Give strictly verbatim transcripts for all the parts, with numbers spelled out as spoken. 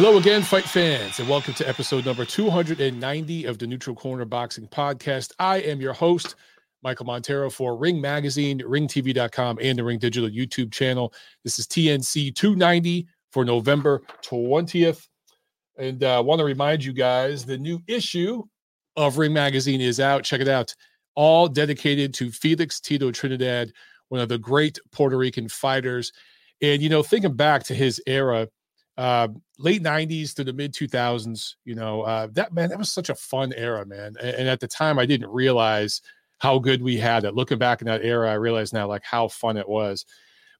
Hello again, fight fans, and welcome to episode number two hundred ninety of the Neutral Corner Boxing Podcast. I am your host, Michael Montero, for Ring Magazine, ring t v dot com, and the Ring Digital YouTube channel. This is T N C two ninety for November twentieth. And I uh, want to remind you guys, the new issue of Ring Magazine is out. Check it out. All dedicated to Felix Tito Trinidad, one of the great Puerto Rican fighters. And, you know, thinking back to his era, Uh, late nineties to the mid two thousands, you know, uh, that man, that was such a fun era, man. And, and at the time I didn't realize how good we had it. Looking back in that era, I realize now like how fun it was,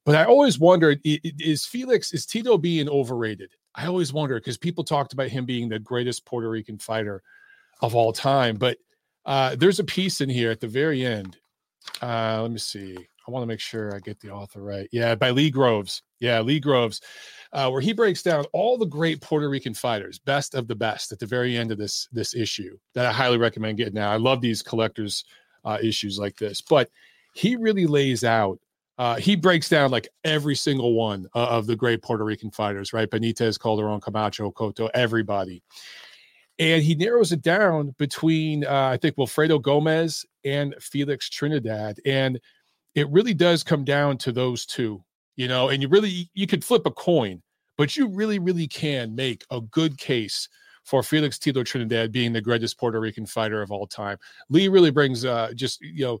but I always wondered, is Felix, is Tito being overrated? I always wondered, cause people talked about him being the greatest Puerto Rican fighter of all time. But uh, there's a piece in here at the very end. Uh, let me see. I want to make sure I get the author right. Yeah, by Lee Groves. Yeah, Lee Groves, uh, where he breaks down all the great Puerto Rican fighters, best of the best, at the very end of this this issue that I highly recommend getting now. I love these collectors' uh, issues like this, but he really lays out, uh, he breaks down like every single one uh, of the great Puerto Rican fighters, right? Benitez, Calderon, Camacho, Cotto, everybody. And he narrows it down between, uh, I think, Wilfredo Gomez and Felix Trinidad. And it really does come down to those two, you know, and you really, you could flip a coin, but you really, really can make a good case for Felix Tito Trinidad being the greatest Puerto Rican fighter of all time. Lee really brings uh, just, you know,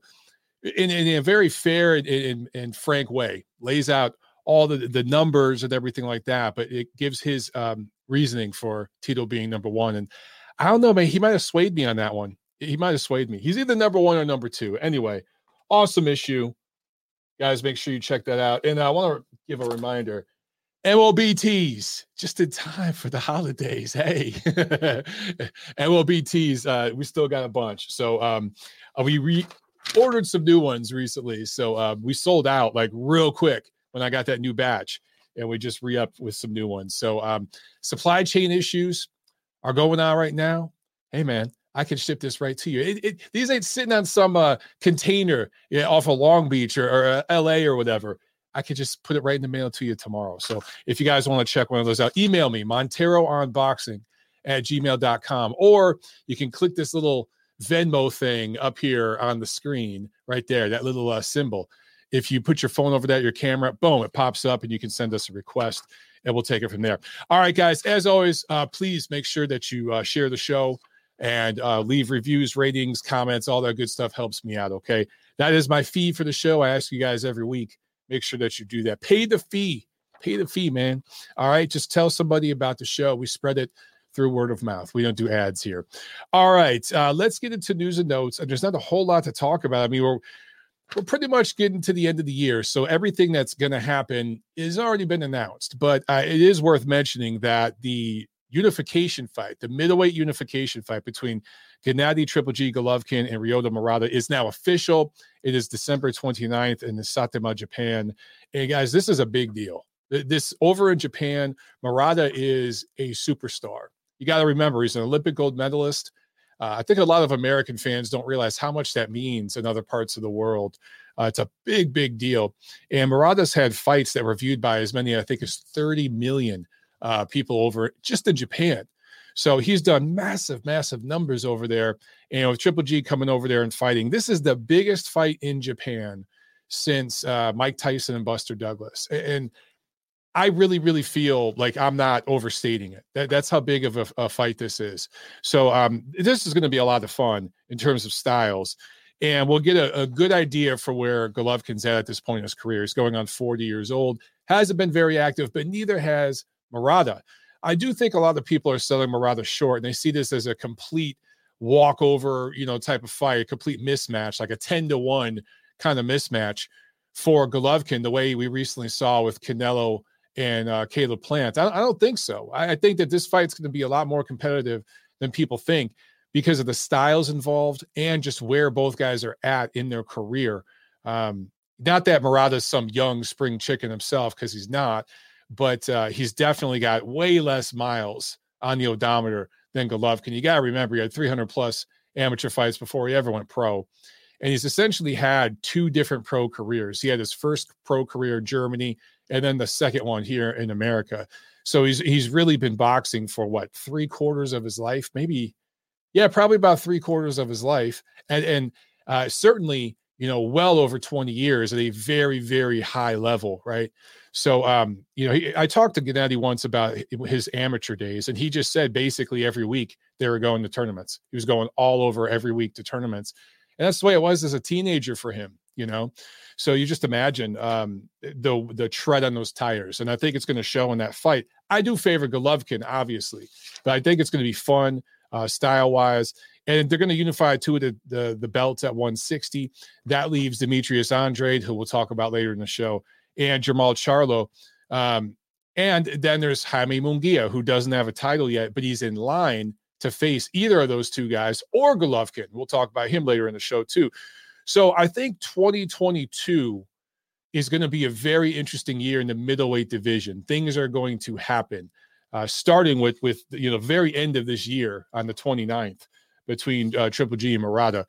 in, in a very fair and, and, and frank way, lays out all the, the numbers and everything like that, but it gives his um, reasoning for Tito being number one. And I don't know, man, he might've swayed me on that one. He might've swayed me. He's either number one or number two. Anyway, awesome issue. Guys, make sure you check that out. And I want to give a reminder, M O B Ts, just in time for the holidays. Hey, M O B Ts, uh, we still got a bunch. So um, we re- ordered some new ones recently. So uh, we sold out like real quick when I got that new batch, and we just re-upped with some new ones. So um, supply chain issues are going on right now. Hey, man. I can ship this right to you. It, it, these ain't sitting on some uh, container you know, off of Long Beach or, or uh, L A or whatever. I could just put it right in the mail to you tomorrow. So if you guys want to check one of those out, email me, Montero Unboxing at gmail dot com, or you can click this little Venmo thing up here on the screen right there, that little uh, symbol. If you put your phone over that, your camera, boom, it pops up and you can send us a request and we'll take it from there. All right, guys, as always, uh, please make sure that you uh, share the show. And uh, leave reviews, ratings, comments, all that good stuff helps me out, okay? That is my fee for the show. I ask you guys every week, make sure that you do that. Pay the fee. Pay the fee, man. All right? Just tell somebody about the show. We spread it through word of mouth. We don't do ads here. All right. Uh, let's get into news and notes. And there's not a whole lot to talk about. I mean, we're, we're pretty much getting to the end of the year, so everything that's going to happen is already been announced. But uh, it is worth mentioning that the unification fight, the middleweight unification fight between Gennady Triple G Golovkin and Ryota Murata is now official. It is December twenty-ninth in Saitama, Japan. And guys, this is a big deal. This over in Japan, Murata is a superstar. You got to remember, he's an Olympic gold medalist. Uh, I think a lot of American fans don't realize how much that means in other parts of the world. Uh, it's a big, big deal. And Murata's had fights that were viewed by as many, I think, as thirty million Uh, people over just in Japan. So he's done massive, massive numbers over there. And with Triple G coming over there and fighting, this is the biggest fight in Japan since uh, Mike Tyson and Buster Douglas. And I really, really feel like I'm not overstating it. That, that's how big of a, a fight this is. So um, this is going to be a lot of fun in terms of styles. And we'll get a, a good idea for where Golovkin's at at this point in his career. He's going on forty years old. Hasn't been very active, but neither has Murata. I do think a lot of people are selling Murata short, and they see this as a complete walkover, you know, type of fight, a complete mismatch, like a ten to one kind of mismatch for Golovkin, the way we recently saw with Canelo and uh, Caleb Plant. I, I don't think so. I, I think that this fight's going to be a lot more competitive than people think because of the styles involved and just where both guys are at in their career. Um, not that Murata's some young spring chicken himself, because he's not. But uh, he's definitely got way less miles on the odometer than Golovkin. You got to remember, he had three hundred plus amateur fights before he ever went pro. And he's essentially had two different pro careers. He had his first pro career in Germany and then the second one here in America. So he's he's really been boxing for what, three quarters of his life, maybe. Yeah, probably about three quarters of his life. And, and uh, certainly, you know, well over twenty years at a very, very high level. Right. So, um, you know, he, I talked to Gennady once about his amateur days, and he just said basically every week they were going to tournaments. He was going all over every week to tournaments. And that's the way it was as a teenager for him, you know? So you just imagine um, the, the tread on those tires. And I think it's going to show in that fight. I do favor Golovkin, obviously, but I think it's going to be fun. Uh, style-wise, and they're going to unify two of the, the, the belts at one sixty. That leaves Demetrius Andrade, who we'll talk about later in the show, and Jamal Charlo. Um, and then there's Jaime Munguía, who doesn't have a title yet, but he's in line to face either of those two guys or Golovkin. We'll talk about him later in the show, too. So I think twenty twenty-two is going to be a very interesting year in the middleweight division. Things are going to happen. Uh, starting with, with you know, very end of this year on the twenty-ninth between uh, Triple G and Murata.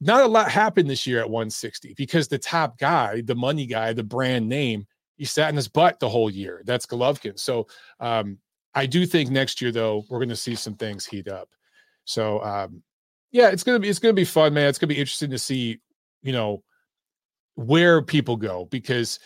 Not a lot happened this year at one sixty because the top guy, the money guy, the brand name, he sat in his butt the whole year. That's Golovkin. So um, I do think next year, though, we're going to see some things heat up. So, um, yeah, it's going to be it's going to be fun, man. It's going to be interesting to see, you know, where people go, because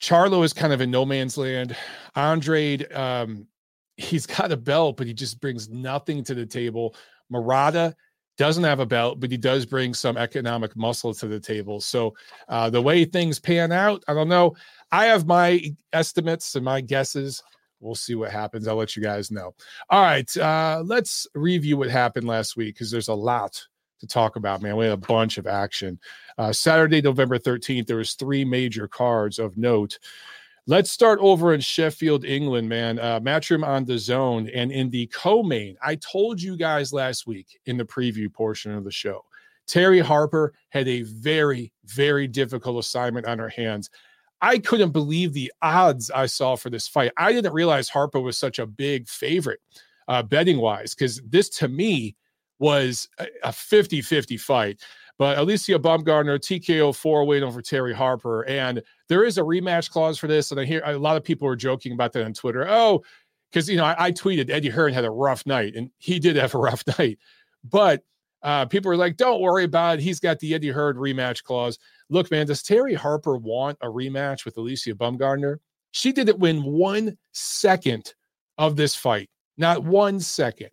Charlo is kind of in no man's land. Andrade, um, he's got a belt, but he just brings nothing to the table. Murata doesn't have a belt, but he does bring some economic muscle to the table. So uh, the way things pan out, I don't know. I have my estimates and my guesses. We'll see what happens. I'll let you guys know. All right, uh, let's review what happened last week, because there's a lot to talk about, man. We had a bunch of action. Uh, Saturday, November thirteenth, there was three major cards of note. Let's start over in Sheffield, England, man. Uh, Matchroom on the zone and in the co-main. I told you guys last week in the preview portion of the show, Terry Harper had a very, very difficult assignment on her hands. I couldn't believe the odds I saw for this fight. I didn't realize Harper was such a big favorite uh, betting-wise, because this, to me, was a fifty-fifty fight. But Alycia Baumgardner, T K O four-weight over Terry Harper. And there is a rematch clause for this. And I hear a lot of people are joking about that on Twitter. Oh, because, you know, I, I tweeted Eddie Hearn had a rough night, and he did have a rough night. But uh, people are like, don't worry about it. He's got the Eddie Hearn rematch clause. Look, man, does Terry Harper want a rematch with Alycia Baumgardner? She didn't win one second of this fight. Not one second.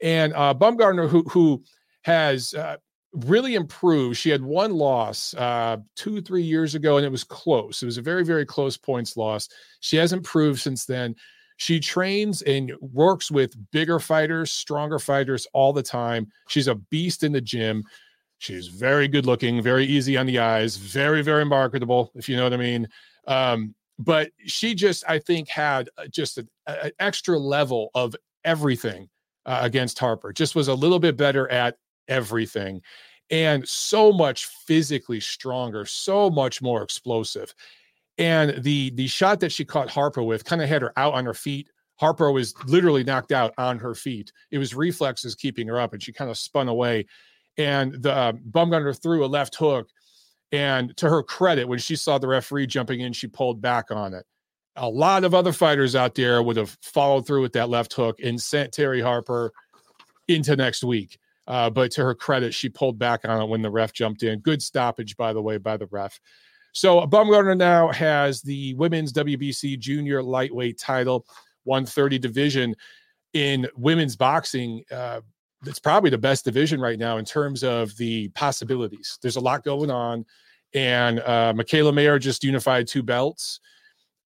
And uh, Baumgardner, who who has uh, really improved, she had one loss uh, two, three years ago, and it was close. It was a very, very close points loss. She has improved since then. She trains and works with bigger fighters, stronger fighters all the time. She's a beast in the gym. She's very good looking, very easy on the eyes, very, very marketable, if you know what I mean. Um, but she just, I think, had just an extra level of everything. Uh, against Harper, just was a little bit better at everything, and so much physically stronger, so much more explosive. And the the shot that she caught Harper with kind of had her out on her feet. Harper was literally knocked out on her feet. It was reflexes keeping her up, and she kind of spun away. And the uh, Baumgardner threw a left hook, and to her credit, when she saw the referee jumping in, she pulled back on it. A lot of other fighters out there would have followed through with that left hook and sent Terry Harper into next week. Uh, but to her credit, she pulled back on it when the ref jumped in. Good stoppage, by the way, by the ref. So Baumgardner now has the women's W B C junior lightweight title, one thirty division in women's boxing. Uh, it's probably the best division right now in terms of the possibilities. There's a lot going on. And uh, Michaela Mayer just unified two belts.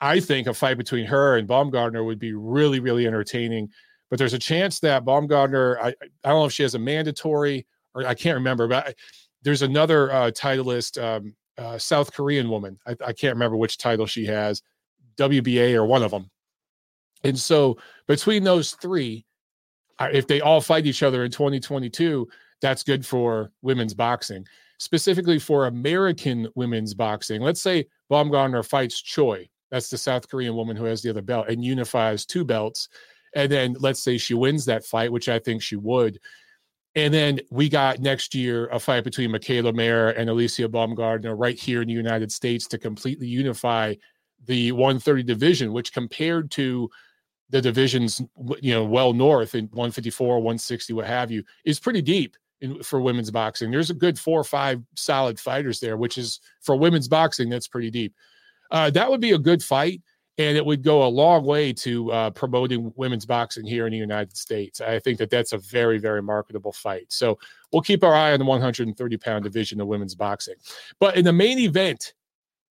I think a fight between her and Baumgardner would be really, really entertaining. But there's a chance that Baumgardner, I, I don't know if she has a mandatory, or I can't remember, but I, there's another uh, titleist, um, uh, South Korean woman. I, I can't remember which title she has, W B A or one of them. And so between those three, if they all fight each other in twenty twenty-two, that's good for women's boxing, specifically for American women's boxing. Let's say Baumgardner fights Choi. That's the South Korean woman who has the other belt, and unifies two belts. And then let's say she wins that fight, which I think she would. And then we got next year a fight between Michaela Mayer and Alycia Baumgardner right here in the United States to completely unify the one thirty division, which compared to the divisions, you know, well north in one fifty-four, one sixty, what have you, is pretty deep in, for women's boxing. There's a good four or five solid fighters there, which is for women's boxing, that's pretty deep. Uh, that would be a good fight. And it would go a long way to uh, promoting women's boxing here in the United States. I think that that's a very, very marketable fight. So we'll keep our eye on the one thirty pound division of women's boxing. But in the main event,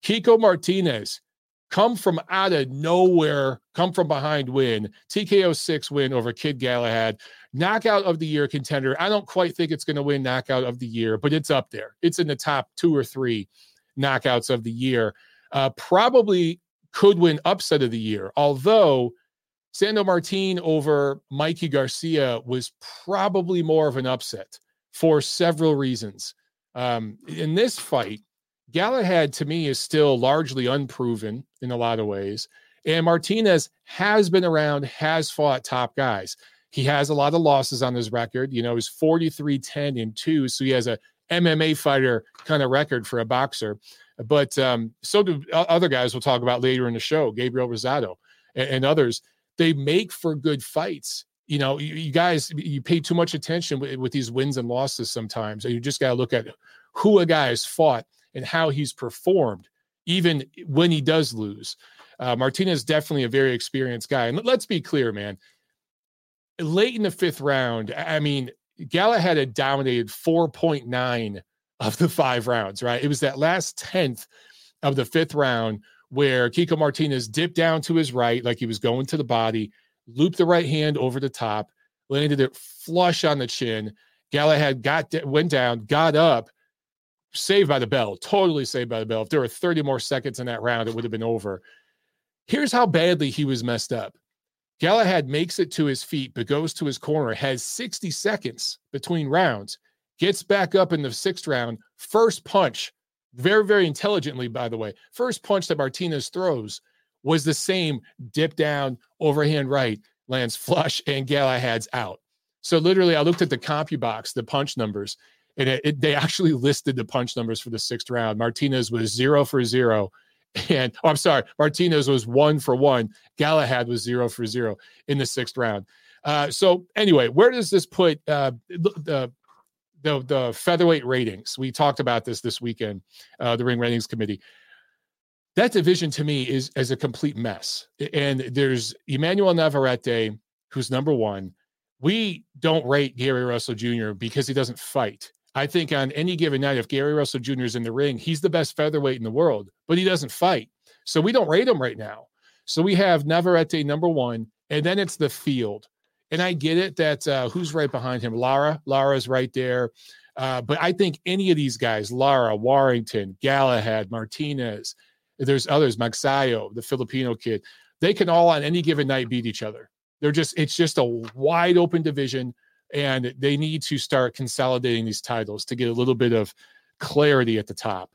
Kiko Martinez, come from out of nowhere, come from behind win, T K O six win over Kid Galahad, knockout of the year contender. I don't quite think it's going to win knockout of the year, but it's up there. It's in the top two or three knockouts of the year. Uh, probably could win upset of the year, although Sandor Martin over Mikey Garcia was probably more of an upset for several reasons. Um, in this fight, Galahad, to me, is still largely unproven in a lot of ways, and Martinez has been around, has fought top guys. He has a lot of losses on his record. You know, he's forty-three, ten, and two, so he has a M M A fighter kind of record for a boxer. But um, so do other guys we'll talk about later in the show, Gabriel Rosado and, and others. They make for good fights. You know, you, you guys, you pay too much attention with, with these wins and losses sometimes. You just got to look at who a guy has fought and how he's performed, even when he does lose. Uh, Martinez is definitely a very experienced guy. And let's be clear, man. Late in the fifth round, I mean, Galahad had dominated four point nine of the five rounds, right? It was that last tenth of the fifth round where Kiko Martinez dipped down to his right, like he was going to the body, looped the right hand over the top, landed it flush on the chin. Galahad got went down, got up, saved by the bell, totally saved by the bell. If there were thirty more seconds in that round, it would have been over. Here's how badly he was messed up. Galahad makes it to his feet, but goes to his corner, has sixty seconds between rounds, gets back up in the sixth round, first punch, very, very intelligently, by the way, first punch that Martinez throws was the same dip down, overhand right, lands flush, and Galahad's out. So literally, I looked at the CompuBox, the punch numbers, and it, it, they actually listed the punch numbers for the sixth round. Martinez was zero for zero. And oh, I'm sorry, Martinez was one for one. Galahad was zero for zero in the sixth round. Uh, so anyway, where does this put uh, the The, the featherweight ratings? We talked about this this weekend, uh, the Ring Ratings Committee. That division to me is, is a complete mess. And there's Emmanuel Navarrete, who's number one. We don't rate Gary Russell Junior because he doesn't fight. I think on any given night, if Gary Russell Junior is in the ring, he's the best featherweight in the world, but he doesn't fight. So we don't rate him right now. So we have Navarrete number one, and then it's the field. And I get it that uh, who's right behind him? Lara. Lara's right there. Uh, but I think any of these guys, Lara, Warrington, Galahad, Martinez, there's others, Magsayo, the Filipino kid, they can all on any given night beat each other. They're just, it's just a wide open division, and they need to start consolidating these titles to get a little bit of clarity at the top.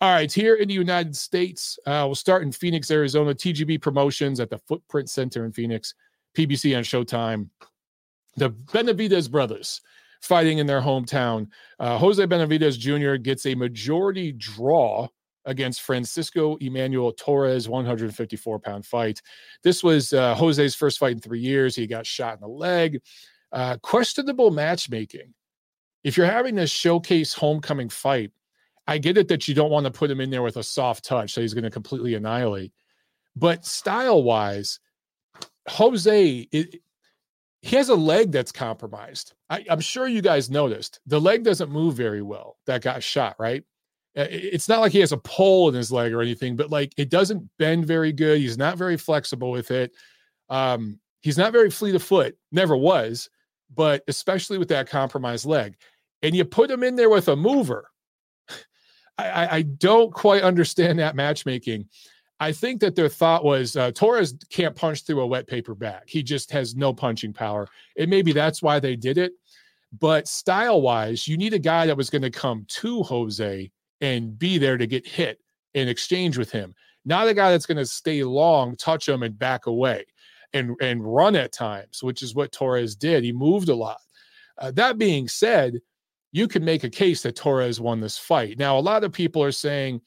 All right, here in the United States, uh, we'll start in Phoenix, Arizona, T G B Promotions at the Footprint Center in Phoenix. P B C on Showtime. The Benavidez brothers fighting in their hometown. Uh, Jose Benavidez Junior gets a majority draw against Francisco Emmanuel Torres, one fifty-four pound fight. This was uh, Jose's first fight in three years. He got shot in the leg. Uh, questionable matchmaking. If you're having this showcase homecoming fight, I get it that you don't want to put him in there with a soft touch, so he's going to completely annihilate. But style-wise, Jose, it, he has a leg that's compromised. I, I'm sure you guys noticed. The leg doesn't move very well that got shot, right? It's not like he has a pole in his leg or anything, but like it doesn't bend very good. He's not very flexible with it. Um, he's not very fleet of foot, never was, but especially with that compromised leg. And you put him in there with a mover. I, I, I don't quite understand that matchmaking. I think that their thought was uh, Torres can't punch through a wet paper bag. He just has no punching power. And maybe that's why they did it. But style-wise, you need a guy that was going to come to Jose and be there to get hit and exchange with him. Not a guy that's going to stay long, touch him, and back away and, and run at times, which is what Torres did. He moved a lot. Uh, that being said, you can make a case that Torres won this fight. Now, a lot of people are saying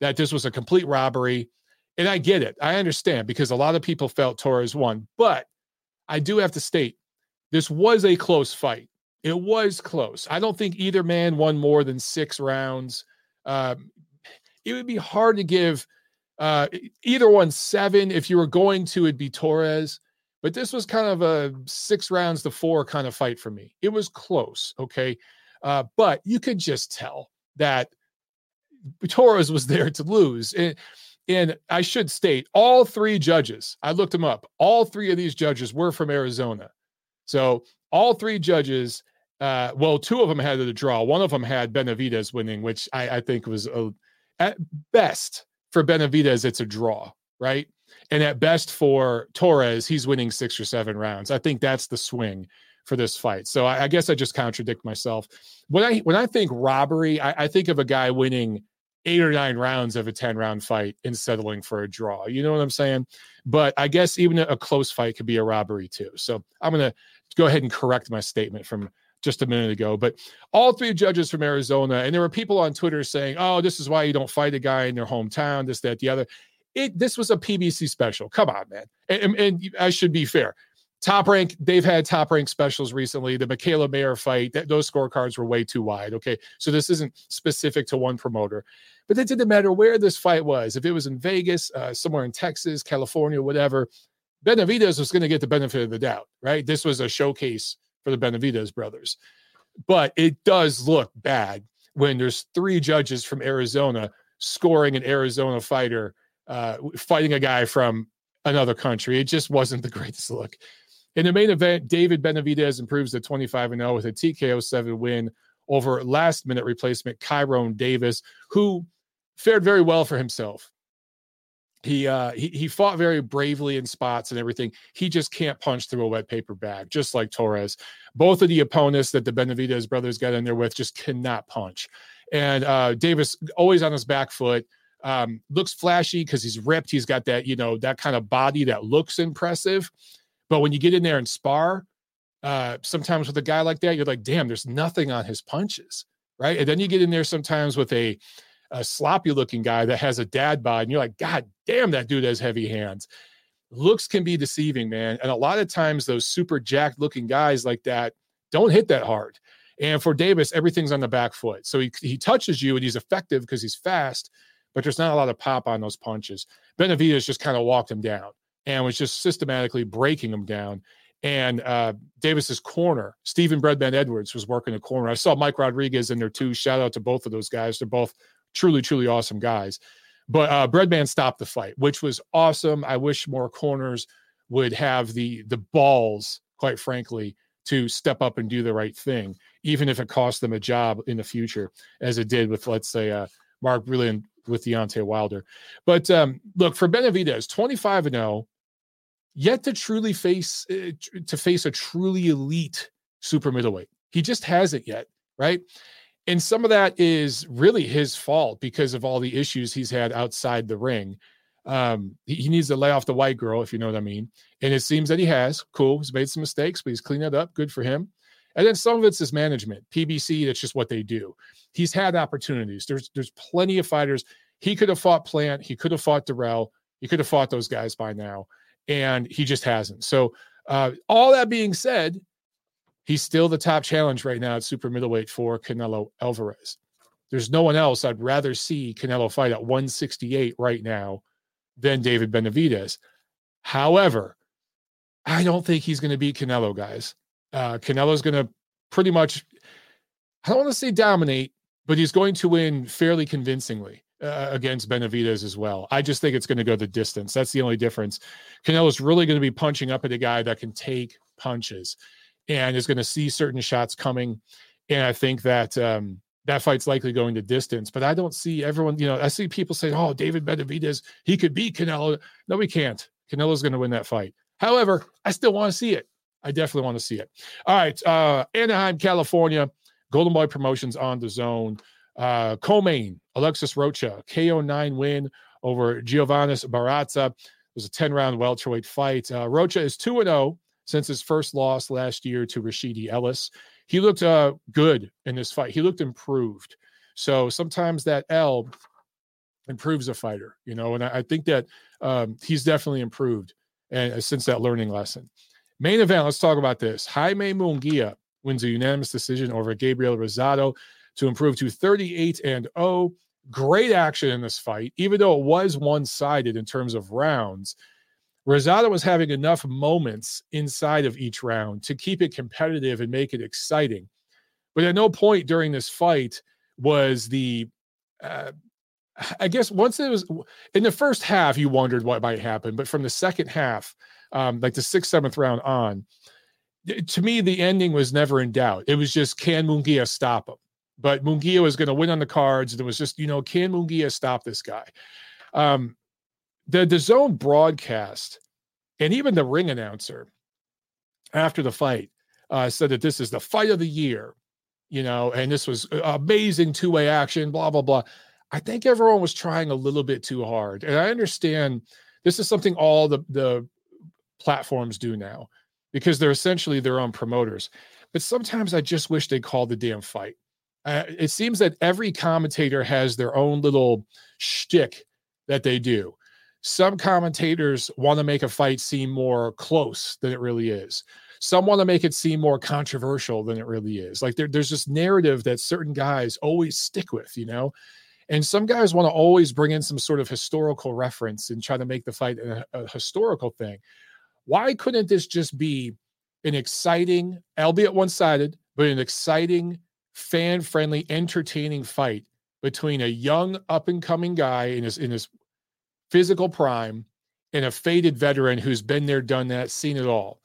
that this was a complete robbery, and I get it. I understand, because a lot of people felt Torres won. But I do have to state, this was a close fight. It was close. I don't think either man won more than six rounds. Um, it would be hard to give uh, either one seven. If you were going to, it'd be Torres. But this was kind of a six rounds to four kind of fight for me. It was close, okay? Uh, but you could just tell that Torres was there to lose. And, and I should state, all three judges, I looked them up, all three of these judges were from Arizona. So all three judges, uh, well, two of them had a draw. One of them had Benavidez winning, which I, I think was, a, at best for Benavidez, it's a draw, right? And at best for Torres, he's winning six or seven rounds. I think that's the swing for this fight. So I, I guess I just contradict myself. When I when I think robbery, I, I think of a guy winning eight or nine rounds of a ten-round fight and settling for a draw. You know what I'm saying? But I guess even a, a close fight could be a robbery too. So I'm going to go ahead and correct my statement from just a minute ago. But all three judges from Arizona, and there were people on Twitter saying, oh, this is why you don't fight a guy in their hometown, this, that, the other. It, this was a P B C special. Come on, man. And, and, and I should be fair. Top Rank, they've had Top Rank specials recently. The Michaela Mayer fight, that, those scorecards were way too wide, okay? So this isn't specific to one promoter. But it didn't matter where this fight was. If it was in Vegas, uh, somewhere in Texas, California, whatever, Benavidez was going to get the benefit of the doubt, right? This was a showcase for the Benavidez brothers. But it does look bad when there's three judges from Arizona scoring an Arizona fighter uh, fighting a guy from another country. It just wasn't the greatest look. In the main event, David Benavidez improves to twenty-five and oh with a T K O seven win over last-minute replacement Kyron Davis, who fared very well for himself. He, uh, he he fought very bravely in spots and everything. He just can't punch through a wet paper bag, just like Torres. Both of the opponents that the Benavidez brothers got in there with just cannot punch. And uh, Davis, always on his back foot, um, looks flashy because he's ripped. He's got that, you know, that kind of body that looks impressive. But when you get in there and spar, uh, sometimes with a guy like that, you're like, damn, there's nothing on his punches, right? And then you get in there sometimes with a – a sloppy-looking guy that has a dad bod, and you're like, God damn, that dude has heavy hands. Looks can be deceiving, man. And a lot of times those super jacked-looking guys like that don't hit that hard. And for Davis, everything's on the back foot. So he, he touches you, and he's effective because he's fast, but there's not a lot of pop on those punches. Benavidez just kind of walked him down and was just systematically breaking him down. And uh, Davis's corner, Stephen Breadman Edwards, was working the corner. I saw Mike Rodriguez in there, too. Shout-out to both of those guys. They're both truly, truly awesome guys. But uh, Breadman stopped the fight, which was awesome. I wish more corners would have the the balls, quite frankly, to step up and do the right thing, even if it cost them a job in the future, as it did with, let's say, uh, Mark Brilliant with Deontay Wilder. But um, look, for Benavidez, twenty-five and oh, yet to truly face uh, to face a truly elite super middleweight. He just hasn't yet, right? And some of that is really his fault because of all the issues he's had outside the ring. Um, he, he needs to lay off the white girl, if you know what I mean. And it seems that he has. Cool. He's made some mistakes, but he's cleaned it up. Good for him. And then some of it's his management. P B C, that's just what they do. He's had opportunities. There's there's plenty of fighters. He could have fought Plant. He could have fought Durrell. He could have fought those guys by now. And he just hasn't. So uh, all that being said, he's still the top challenge right now at super middleweight for Canelo Alvarez. There's no one else I'd rather see Canelo fight at one sixty-eight right now than David Benavidez. However, I don't think he's going to beat Canelo, guys. Uh, Canelo's going to pretty much, I don't want to say dominate, but he's going to win fairly convincingly uh, against Benavidez as well. I just think it's going to go the distance. That's the only difference. Canelo's really going to be punching up at a guy that can take punches and is going to see certain shots coming. And I think that um, that fight's likely going to distance. But I don't see everyone, you know, I see people say, oh, David Benavidez, he could beat Canelo. No, he can't. Canelo's going to win that fight. However, I still want to see it. I definitely want to see it. All right, uh, Anaheim, California, Golden Boy Promotions on the zone. Uh, Co-main, Alexis Rocha, K O nine win over Giovannis Barraza. It was a ten-round welterweight fight. Uh, Rocha is two and oh. Since his first loss last year to Rashidi Ellis. he looked uh, good in this fight. He looked improved. So sometimes that L improves a fighter, you know, and I, I think that um, he's definitely improved and, uh, since that learning lesson. Main event, let's talk about this. Jaime Munguía wins a unanimous decision over Gabriel Rosado to improve to thirty-eight and oh. Great action in this fight, even though it was one-sided in terms of rounds. Rosado was having enough moments inside of each round to keep it competitive and make it exciting. But at no point during this fight was the, uh, I guess once it was, in the first half, you wondered what might happen. But from the second half, um, like the sixth, seventh round on, to me, the ending was never in doubt. It was just, can Munguía stop him? But Munguía was going to win on the cards. There was just, you know, can Munguía stop this guy? Um, the DAZN broadcast and even the ring announcer after the fight uh, said that this is the fight of the year, you know, and this was amazing two-way action, blah, blah, blah. I think everyone was trying a little bit too hard. And I understand this is something all the, the platforms do now because they're essentially their own promoters. But sometimes I just wish they called the damn fight. Uh, it seems that every commentator has their own little shtick that they do. Some commentators want to make a fight seem more close than it really is. Some want to make it seem more controversial than it really is. Like there, there's this narrative that certain guys always stick with, you know? And some guys want to always bring in some sort of historical reference and try to make the fight a, a historical thing. Why couldn't this just be an exciting, albeit one-sided, but an exciting, fan-friendly, entertaining fight between a young, up-and-coming guy in his in his physical prime and a faded veteran who's been there, done that, seen it all?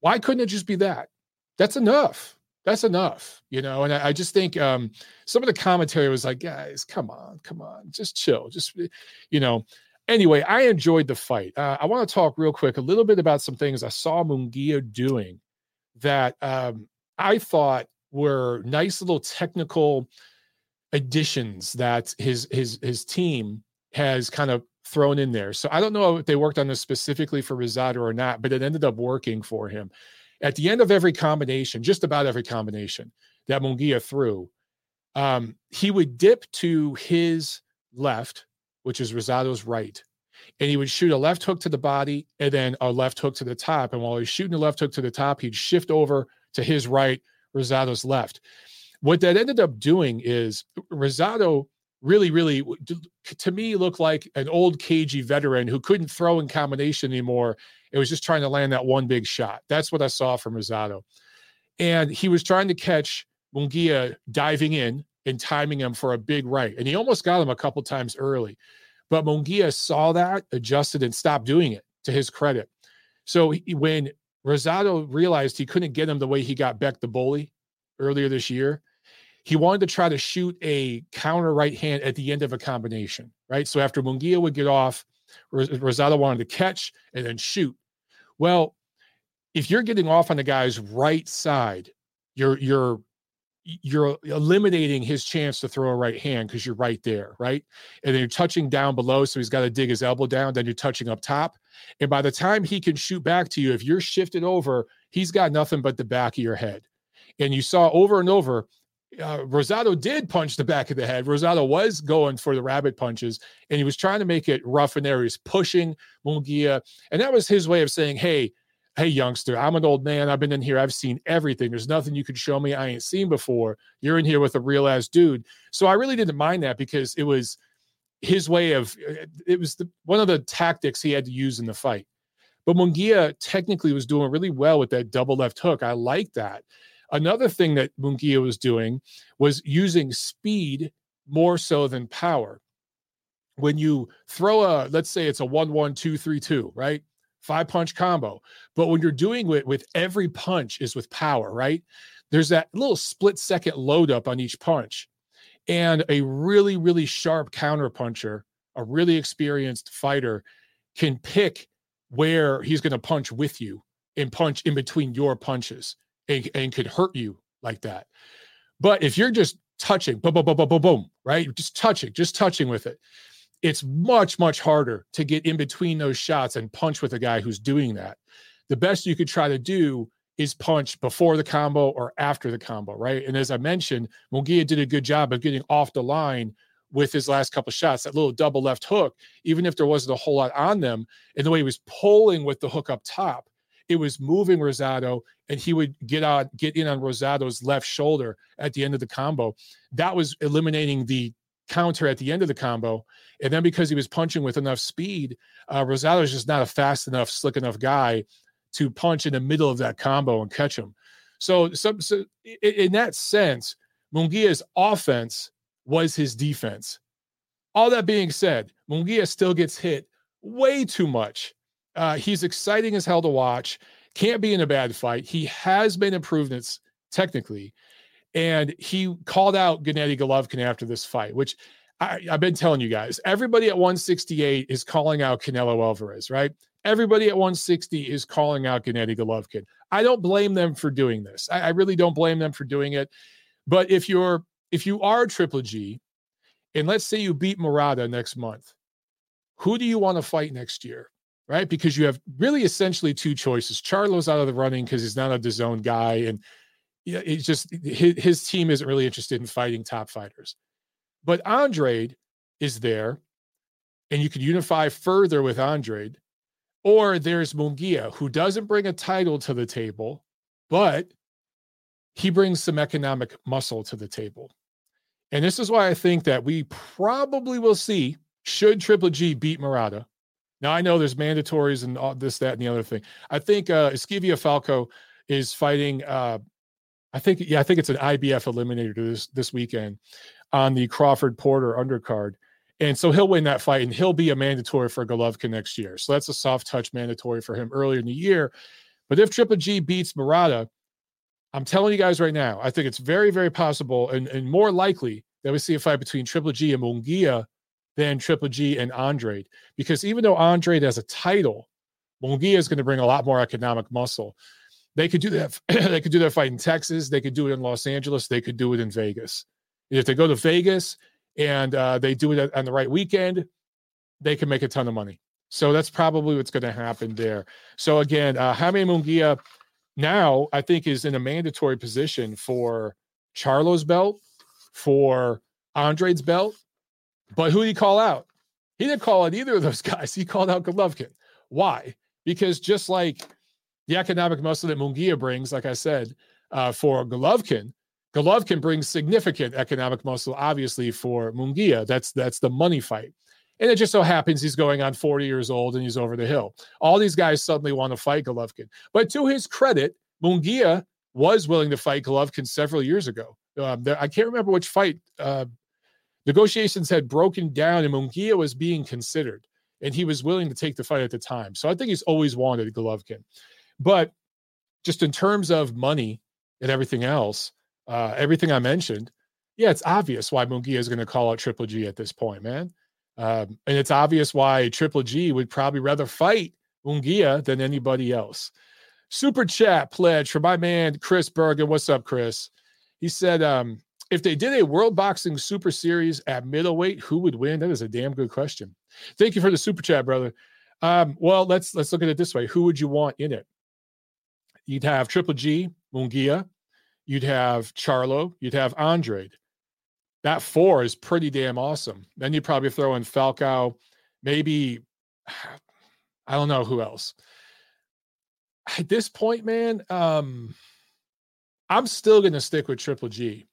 Why couldn't it just be that? That's enough. That's enough, you know? And I, I just think um, some of the commentary was like, guys, come on, come on, just chill. Just, you know, anyway, I enjoyed the fight. Uh, I want to talk real quick a little bit about some things I saw Munguía doing that um, I thought were nice little technical additions that his his his team has kind of thrown in there. So I don't know if they worked on this specifically for Rosado or not, but it ended up working for him. At the end of every combination, just about every combination that Munguía threw, um, he would dip to his left, which is Rosado's right, and he would shoot a left hook to the body and then a left hook to the top. And while he's shooting the left hook to the top, he'd shift over to his right, Rosado's left. What that ended up doing is Rosado really, really, to me, looked like an old cagey veteran who couldn't throw in combination anymore. It was just trying to land that one big shot. That's what I saw from Rosado. And he was trying to catch Munguía diving in and timing him for a big right. And he almost got him a couple times early. But Munguía saw that, adjusted, and stopped doing it, to his credit. So he, when Rosado realized he couldn't get him the way he got Beck the Bully earlier this year, he wanted to try to shoot a counter right hand at the end of a combination, right? So after Munguía would get off, Rosado wanted to catch and then shoot. Well, if you're getting off on the guy's right side, you're you're you're eliminating his chance to throw a right hand because you're right there, right? And then you're touching down below, so he's got to dig his elbow down, then you're touching up top. And by the time he can shoot back to you, if you're shifted over, he's got nothing but the back of your head. And you saw over and over, uh, Rosado did punch the back of the head. Rosado was going for the rabbit punches, and he was trying to make it rough in there. He was pushing Munguía, and that was his way of saying, hey, hey, youngster, I'm an old man. I've been in here. I've seen everything. There's nothing you can show me I ain't seen before. You're in here with a real-ass dude. So I really didn't mind that because it was his way of – it was the, one of the tactics he had to use in the fight. But Munguía technically was doing really well with that double left hook. I like that. Another thing that Munguía was doing was using speed more so than power. When you throw a – let's say it's a one one two three two, right? Five punch combo. But when you're doing it with every punch is with power, right? There's that little split second load up on each punch, and a really, really sharp counter puncher, a really experienced fighter can pick where he's going to punch with you and punch in between your punches and, and could hurt you like that. But if you're just touching, boom, boom, boom, boom, boom, boom, right? Just touching, just touching with it. It's much, much harder to get in between those shots and punch with a guy who's doing that. The best you could try to do is punched before the combo or after the combo, right? And as I mentioned, Munguía did a good job of getting off the line with his last couple of shots, that little double left hook, even if there wasn't a whole lot on them. And the way he was pulling with the hook up top, it was moving Rosado, and he would get on, get in on Rosado's left shoulder at the end of the combo. That was eliminating the counter at the end of the combo. And then because he was punching with enough speed, uh, Rosado is just not a fast enough, slick enough guy to punch in the middle of that combo and catch him. So, so, so in that sense, Munguia's offense was his defense. All that being said, Munguía still gets hit way too much. Uh, he's exciting as hell to watch. Can't be in a bad fight. He has made improvements technically. And he called out Gennady Golovkin after this fight, which I, I've been telling you guys, everybody at one sixty-eight is calling out Canelo Alvarez, right? Everybody at one sixty is calling out Gennady Golovkin. I don't blame them for doing this. I, I really don't blame them for doing it. But if you're, if you are Triple G, and let's say you beat Murata next month, who do you want to fight next year, right? Because you have really essentially two choices. Charlo's out of the running because he's not a D A Z N guy, and it's just his, his team isn't really interested in fighting top fighters. But Andrade is there, and you can unify further with Andrade. Or there's Munguía, who doesn't bring a title to the table, but he brings some economic muscle to the table. And this is why I think that we probably will see, should Triple G beat Murata. Now, I know there's mandatories and all this, that, and the other thing. I think uh, Esquivia Falco is fighting, uh, I think, yeah, I think it's an I B F eliminator this, this weekend on the Crawford Porter undercard. And so he'll win that fight, and he'll be a mandatory for Golovkin next year. So that's a soft touch mandatory for him earlier in the year. But if Triple G beats Murata, I'm telling you guys right now, I think it's very, very possible and, and more likely that we see a fight between Triple G and Munguía than Triple G and Andrade. Because even though Andrade has a title, Munguía is going to bring a lot more economic muscle. They could do that. They could do that fight in Texas. They could do it in Los Angeles. They could do it in Vegas. And if they go to Vegas and uh, they do it on the right weekend, they can make a ton of money. So that's probably what's going to happen there. So again, uh, Jaime Munguía now, I think, is in a mandatory position for Charlo's belt, for Andrade's belt. But who did he call out? He didn't call out either of those guys. He called out Golovkin. Why? Because just like the economic muscle that Munguía brings, like I said, uh, for Golovkin, Golovkin brings significant economic muscle, obviously, for Munguía. That's, that's the money fight. And it just so happens he's going on forty years old and he's over the hill. All these guys suddenly want to fight Golovkin. But to his credit, Munguía was willing to fight Golovkin several years ago. Um, there, I can't remember which fight. Uh, negotiations had broken down and Munguía was being considered. And he was willing to take the fight at the time. So I think he's always wanted Golovkin. But just in terms of money and everything else, uh, everything I mentioned, yeah, it's obvious why Munguía is going to call out Triple G at this point, man. Um, and it's obvious why Triple G would probably rather fight Munguía than anybody else. Super chat pledge for my man, Chris Bergen. What's up, Chris? He said, um, if they did a World Boxing Super Series at middleweight, who would win? That is a damn good question. Thank you for the super chat, brother. Um, well, let's, let's look at it this way. Who would you want in it? You'd have Triple G, Munguía. You'd have Charlo. You'd have Andrade. That four is pretty damn awesome. Then you probably throw in Falcao, maybe, I don't know who else. At this point, man, um, I'm still going to stick with Triple G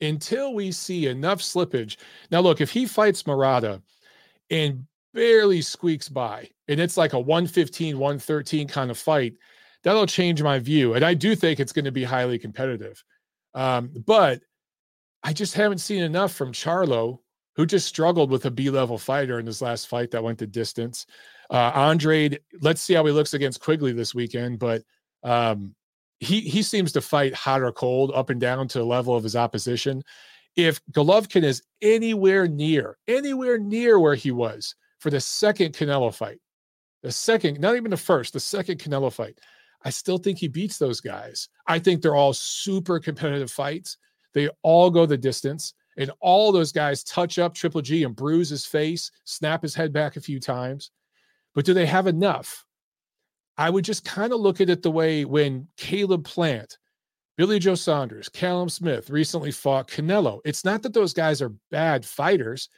until we see enough slippage. Now, look, if he fights Murata and barely squeaks by, and it's like a one fifteen, one thirteen kind of fight, that'll change my view. And I do think it's going to be highly competitive. Um, but I just haven't seen enough from Charlo, who just struggled with a B-level fighter in his last fight that went the distance. Uh, Andrade, let's see how he looks against Quigley this weekend, but um, he he seems to fight hot or cold, up and down to the level of his opposition. If Golovkin is anywhere near, anywhere near where he was for the second Canelo fight, the second, not even the first, the second Canelo fight, I still think he beats those guys. I think they're all super competitive fights. They all go the distance, and all those guys touch up Triple G and bruise his face, snap his head back a few times. But do they have enough? I would just kind of look at it the way when Caleb Plant, Billy Joe Saunders, Callum Smith recently fought Canelo. It's not that those guys are bad fighters.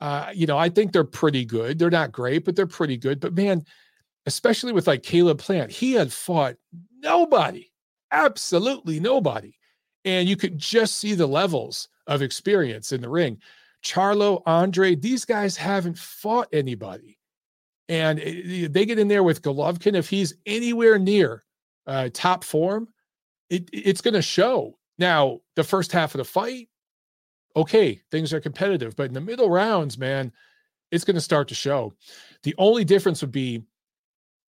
Uh, you know, I think they're pretty good. They're not great, but they're pretty good. But man, especially with like Caleb Plant, he had fought nobody, absolutely nobody. And you could just see the levels of experience in the ring. Charlo, Andre, these guys haven't fought anybody. And it, they get in there with Golovkin. If he's anywhere near uh, top form, it, it's going to show. Now, the first half of the fight, okay, things are competitive. But in the middle rounds, man, it's going to start to show. The only difference would be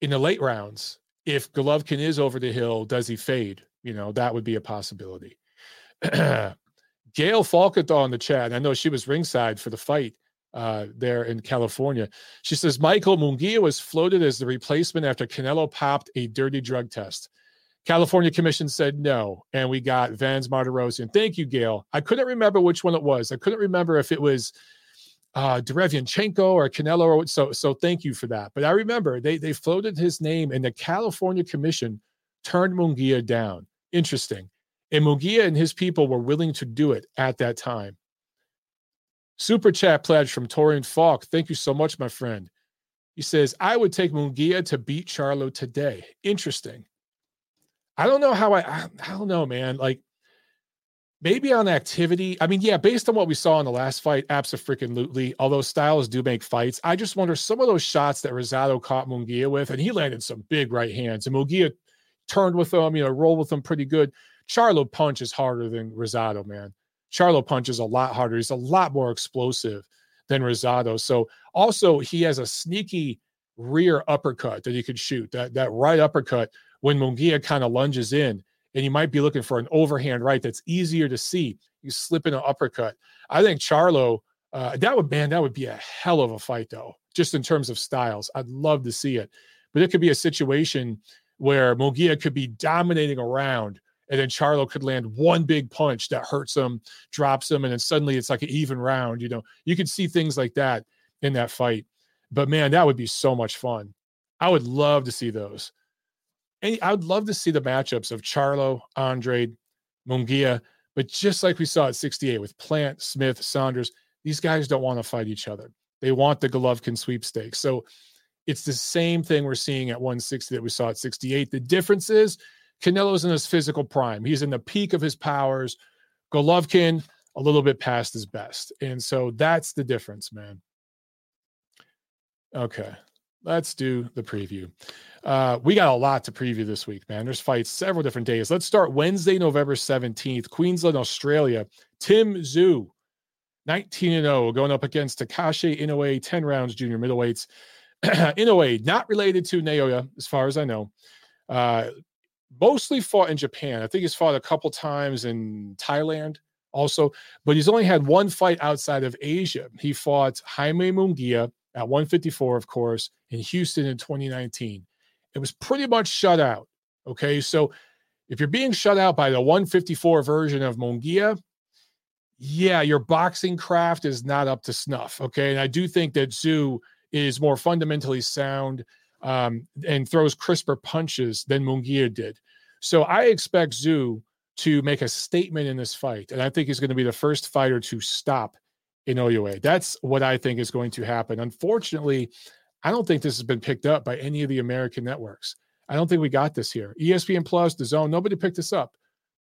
in the late rounds, if Golovkin is over the hill, does he fade? You know, that would be a possibility. Gail Falkenthal in the chat, I know she was ringside for the fight uh, there in California. She says, Michael Munguía was floated as the replacement after Canelo popped a dirty drug test. California commission said no, and we got Vance Martirosian. Thank you, Gail. I couldn't remember which one it was. I couldn't remember if it was uh, Derevianchenko or Canelo. Or, so so thank you for that. But I remember they, they floated his name, and the California commission turned Munguía down. Interesting. And Munguía and his people were willing to do it at that time. Super chat pledge from Torian Falk. Thank you so much, my friend. He says, I would take Munguía to beat Charlo today. Interesting. I don't know how I, I, I don't know, man. Like maybe on activity. I mean, yeah, based on what we saw in the last fight, abso-freaking-lutely, although styles do make fights. I just wonder some of those shots that Rosado caught Munguía with, and he landed some big right hands. And Munguía turned with them, you know, rolled with them pretty good. Charlo punch is harder than Rosado, man. Charlo punch is a lot harder. He's a lot more explosive than Rosado. So also he has a sneaky rear uppercut that he could shoot. That that right uppercut when Munguía kind of lunges in, and you might be looking for an overhand right that's easier to see. You slip in an uppercut. I think Charlo, uh, that would man, that would be a hell of a fight though, just in terms of styles. I'd love to see it, but it could be a situation where Munguía could be dominating a round. And then Charlo could land one big punch that hurts him, drops him, and then suddenly it's like an even round. You know, you could see things like that in that fight. But, man, that would be so much fun. I would love to see those. And I would love to see the matchups of Charlo, Andrade, Munguía. But just like we saw at sixty-eight with Plant, Smith, Saunders, these guys don't want to fight each other. They want the Golovkin sweepstakes. So it's the same thing we're seeing at one sixty that we saw at sixty-eight. The difference is, Canelo's in his physical prime. He's in the peak of his powers. Golovkin, a little bit past his best. And so that's the difference, man. Okay, let's do the preview. Uh, we got a lot to preview this week, man. There's fights several different days. Let's start Wednesday, November seventeenth, Queensland, Australia. Tim Zhu, nineteen and oh, going up against Takashi Inoue, ten rounds, junior middleweights. Inoue, not related to Naoya, as far as I know. Uh, Mostly fought in Japan. I think he's fought a couple times in Thailand also, but he's only had one fight outside of Asia. He fought Jaime Munguía at one fifty-four, of course, in Houston in twenty nineteen. It was pretty much shut out, okay? So if you're being shut out by the one fifty-four version of Munguía, yeah, your boxing craft is not up to snuff, okay? And I do think that Zhu is more fundamentally sound Um, and throws crisper punches than Munguía did. So I expect Zhu to make a statement in this fight, and I think he's going to be the first fighter to stop Inoue. That's what I think is going to happen. Unfortunately, I don't think this has been picked up by any of the American networks. I don't think we got this here. E S P N Plus, DAZN, nobody picked this up.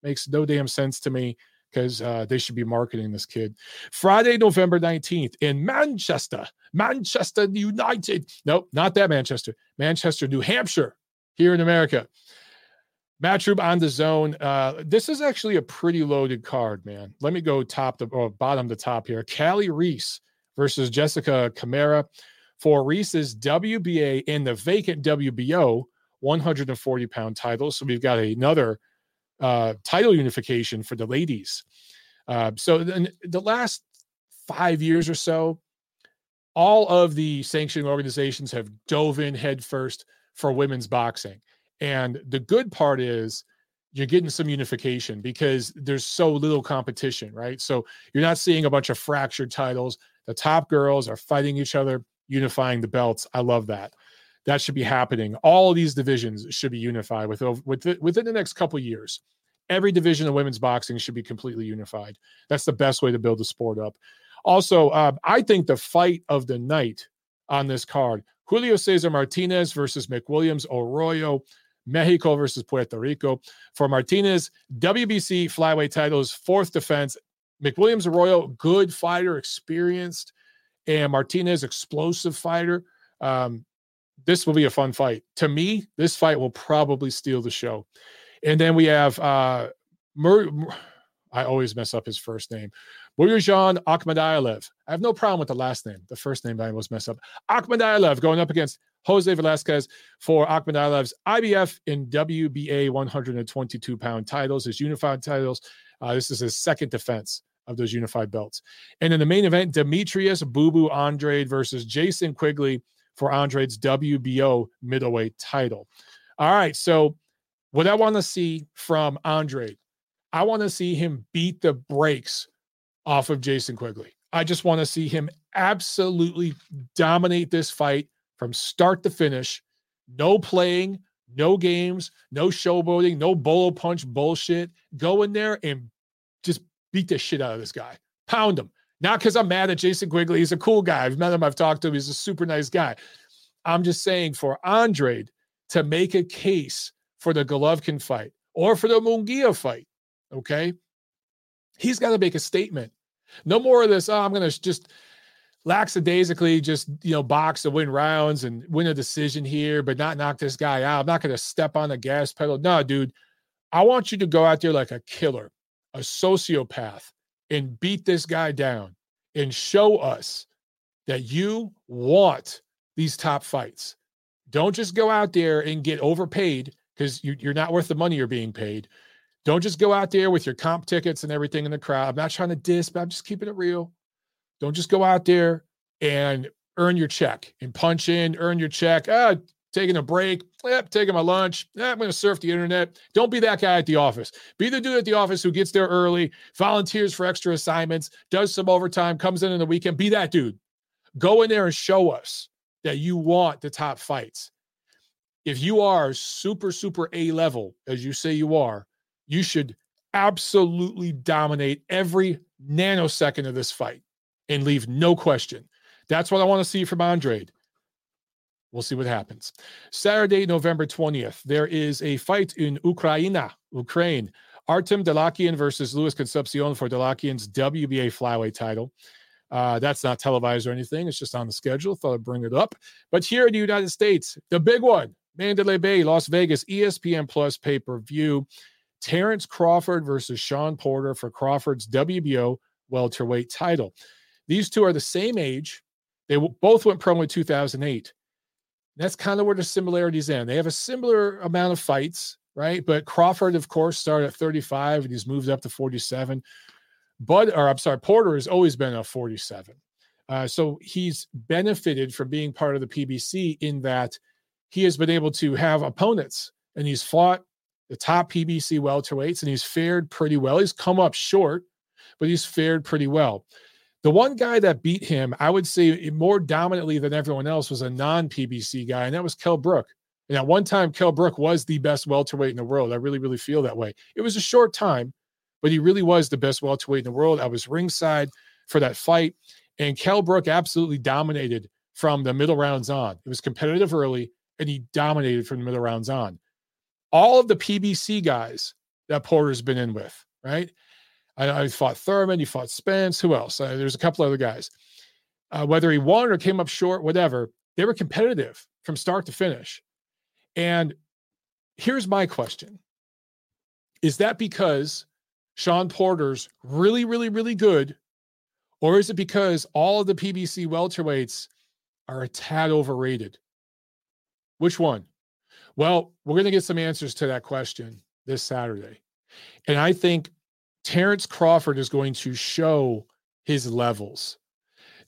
Makes no damn sense to me because uh, they should be marketing this kid. Friday, November nineteenth in Manchester. Manchester United. Nope, not that Manchester. Manchester, New Hampshire, here in America. Matchroom on the zone. Uh, this is actually a pretty loaded card, man. Let me go top to or bottom to top here. Callie Reese versus Jessica Camara for Reese's W B A and the vacant W B O one forty pound title. So we've got another uh, title unification for the ladies. Uh, so then the last five years or so, all of the sanctioning organizations have dove in headfirst for women's boxing. And the good part is you're getting some unification because there's so little competition, right? So you're not seeing a bunch of fractured titles. The top girls are fighting each other, unifying the belts. I love that. that should be happening. All of these divisions should be unified with, with the, within the next couple of years. Every division of women's boxing should be completely unified. That's the best way to build the sport up. Also, uh, I think the fight of the night on this card, Julio Cesar Martinez versus McWilliams Arroyo, Mexico versus Puerto Rico. For Martinez, W B C flyweight titles, fourth defense. McWilliams Arroyo, good fighter, experienced, and Martinez, explosive fighter. Um, this will be a fun fight. To me, this fight will probably steal the show. And then we have, uh, Mur- I always mess up his first name, Murjan Akhmadilev. I have no problem with the last name. The first name I almost mess up. Akhmadilev going up against Jose Velasquez for Akhmadilev's I B F and W B A one twenty-two pound titles, his unified titles. Uh, this is his second defense of those unified belts. And in the main event, Demetrius Boo-Boo Andrade versus Jason Quigley for Andrade's W B O middleweight title. All right, so what I want to see from Andrade, I want to see him beat the brakes off of Jason Quigley. I just want to see him absolutely dominate this fight from start to finish. No playing, no games, no showboating, no bolo punch bullshit. Go in there and just beat the shit out of this guy. Pound him. Not because I'm mad at Jason Quigley. He's a cool guy. I've met him. I've talked to him. He's a super nice guy. I'm just saying for Andrade to make a case for the Golovkin fight or for the Munguia fight, okay, he's got to make a statement. No more of this, oh, I'm going to just lackadaisically just, you know, box to win rounds and win a decision here, but not knock this guy out. I'm not going to step on the gas pedal. No, dude, I want you to go out there like a killer, a sociopath, and beat this guy down and show us that you want these top fights. Don't just go out there and get overpaid because you, you're not worth the money you're being paid. Don't just go out there with your comp tickets and everything in the crowd. I'm not trying to diss, but I'm just keeping it real. Don't just go out there and earn your check and punch in, earn your check. Ah, taking a break. Yep, taking my lunch. Ah, I'm going to surf the internet. Don't be that guy at the office. Be the dude at the office who gets there early, volunteers for extra assignments, does some overtime, comes in on the weekend. Be that dude. Go in there and show us that you want the top fights. If you are super, super A-level, as you say you are, you should absolutely dominate every nanosecond of this fight and leave no question. That's what I want to see from Andrade. We'll see what happens. Saturday, November twentieth, there is a fight in Ukraina, Ukraine. Artem Dalakian versus Luis Concepcion for Dalakian's W B A flyweight title. Uh, that's not televised or anything. It's just on the schedule. Thought I'd bring it up. But here in the United States, the big one, Mandalay Bay, Las Vegas, E S P N Plus pay-per-view. Terrence Crawford versus Sean Porter for Crawford's W B O welterweight title. These two are the same age. They w- both went pro in two thousand eight. That's kind of where the similarities end. They have a similar amount of fights, right? But Crawford, of course, started at thirty-five, and he's moved up to forty-seven. Bud, or I'm sorry, Porter has always been a forty-seven. Uh, so he's benefited from being part of the P B C in that he has been able to have opponents, and he's fought the top P B C welterweights, and he's fared pretty well. He's come up short, but he's fared pretty well. The one guy that beat him, I would say more dominantly than everyone else, was a non-P B C guy, and that was Kell Brook. And at one time, Kell Brook was the best welterweight in the world. I really, really feel that way. It was a short time, but he really was the best welterweight in the world. I was ringside for that fight, and Kell Brook absolutely dominated from the middle rounds on. It was competitive early, and he dominated from the middle rounds on. All of the P B C guys that Porter's been in with, right? I, I fought Thurman, he fought Spence, who else? Uh, there's a couple other guys. Uh, whether he won or came up short, whatever, they were competitive from start to finish. And here's my question. Is that because Sean Porter's really, really, really good, or is it because all of the P B C welterweights are a tad overrated? Which one? Well, we're going to get some answers to that question this Saturday. And I think Terrence Crawford is going to show his levels.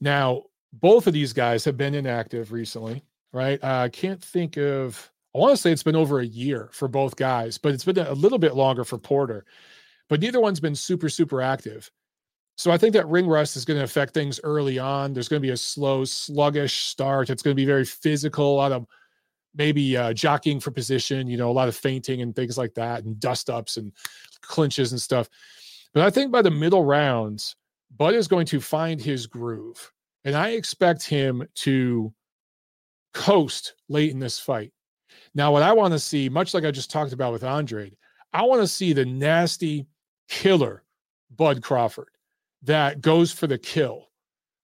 Now, both of these guys have been inactive recently, right? I uh, can't think of, I want to say it's been over a year for both guys, but it's been a little bit longer for Porter. But neither one's been super, super active. So I think that ring rust is going to affect things early on. There's going to be a slow, sluggish start. It's going to be very physical, a lot of maybe uh, jockeying for position, you know, a lot of fainting and things like that, and dust-ups and clinches and stuff. But I think by the middle rounds, Bud is going to find his groove. And I expect him to coast late in this fight. Now, what I want to see, much like I just talked about with Andrade, I want to see the nasty killer Bud Crawford that goes for the kill,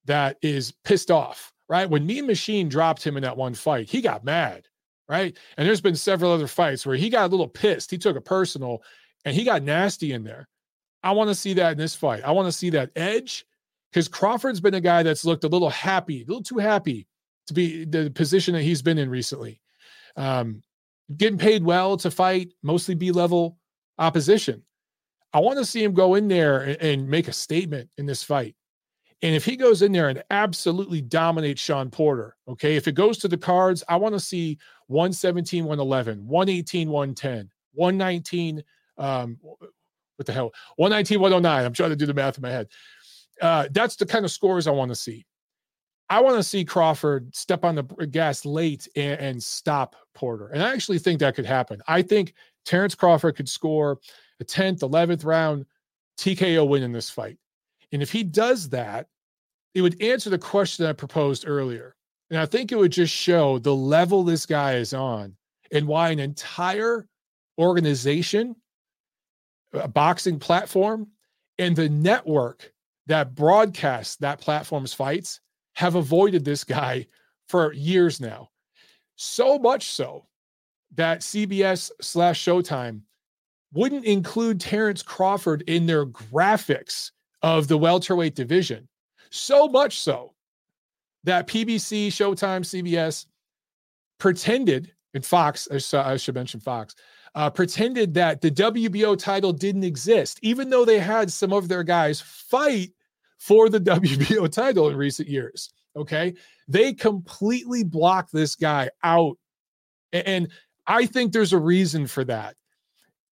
that is pissed off, right? When Mean Machine dropped him in that one fight, he got mad, right? And there's been several other fights where he got a little pissed. He took it personal, and he got nasty in there. I want to see that in this fight. I want to see that edge, because Crawford's been a guy that's looked a little happy, a little too happy to be the position that he's been in recently. Um, getting paid well to fight, mostly B-level opposition. I want to see him go in there and, and make a statement in this fight. And if he goes in there and absolutely dominates Sean Porter, okay, if it goes to the cards, I want to see one seventeen, one eleven, one eighteen, one ten, one nineteen, um, what the hell, one nineteen, one oh nine. I'm trying to do the math in my head. Uh, that's the kind of scores I want to see. I want to see Crawford step on the gas late and, and stop Porter. And I actually think that could happen. I think Terrence Crawford could score a tenth, eleventh round T K O win in this fight. And if he does that, it would answer the question I proposed earlier. And I think it would just show the level this guy is on and why an entire organization, a boxing platform, and the network that broadcasts that platform's fights have avoided this guy for years now. So much so that C B S slash Showtime wouldn't include Terrence Crawford in their graphics of the welterweight division. So much so that P B C, Showtime, C B S pretended, and Fox, I should mention Fox, uh, pretended that the W B O title didn't exist, even though they had some of their guys fight for the W B O title in recent years, okay? They completely blocked this guy out. And I think there's a reason for that.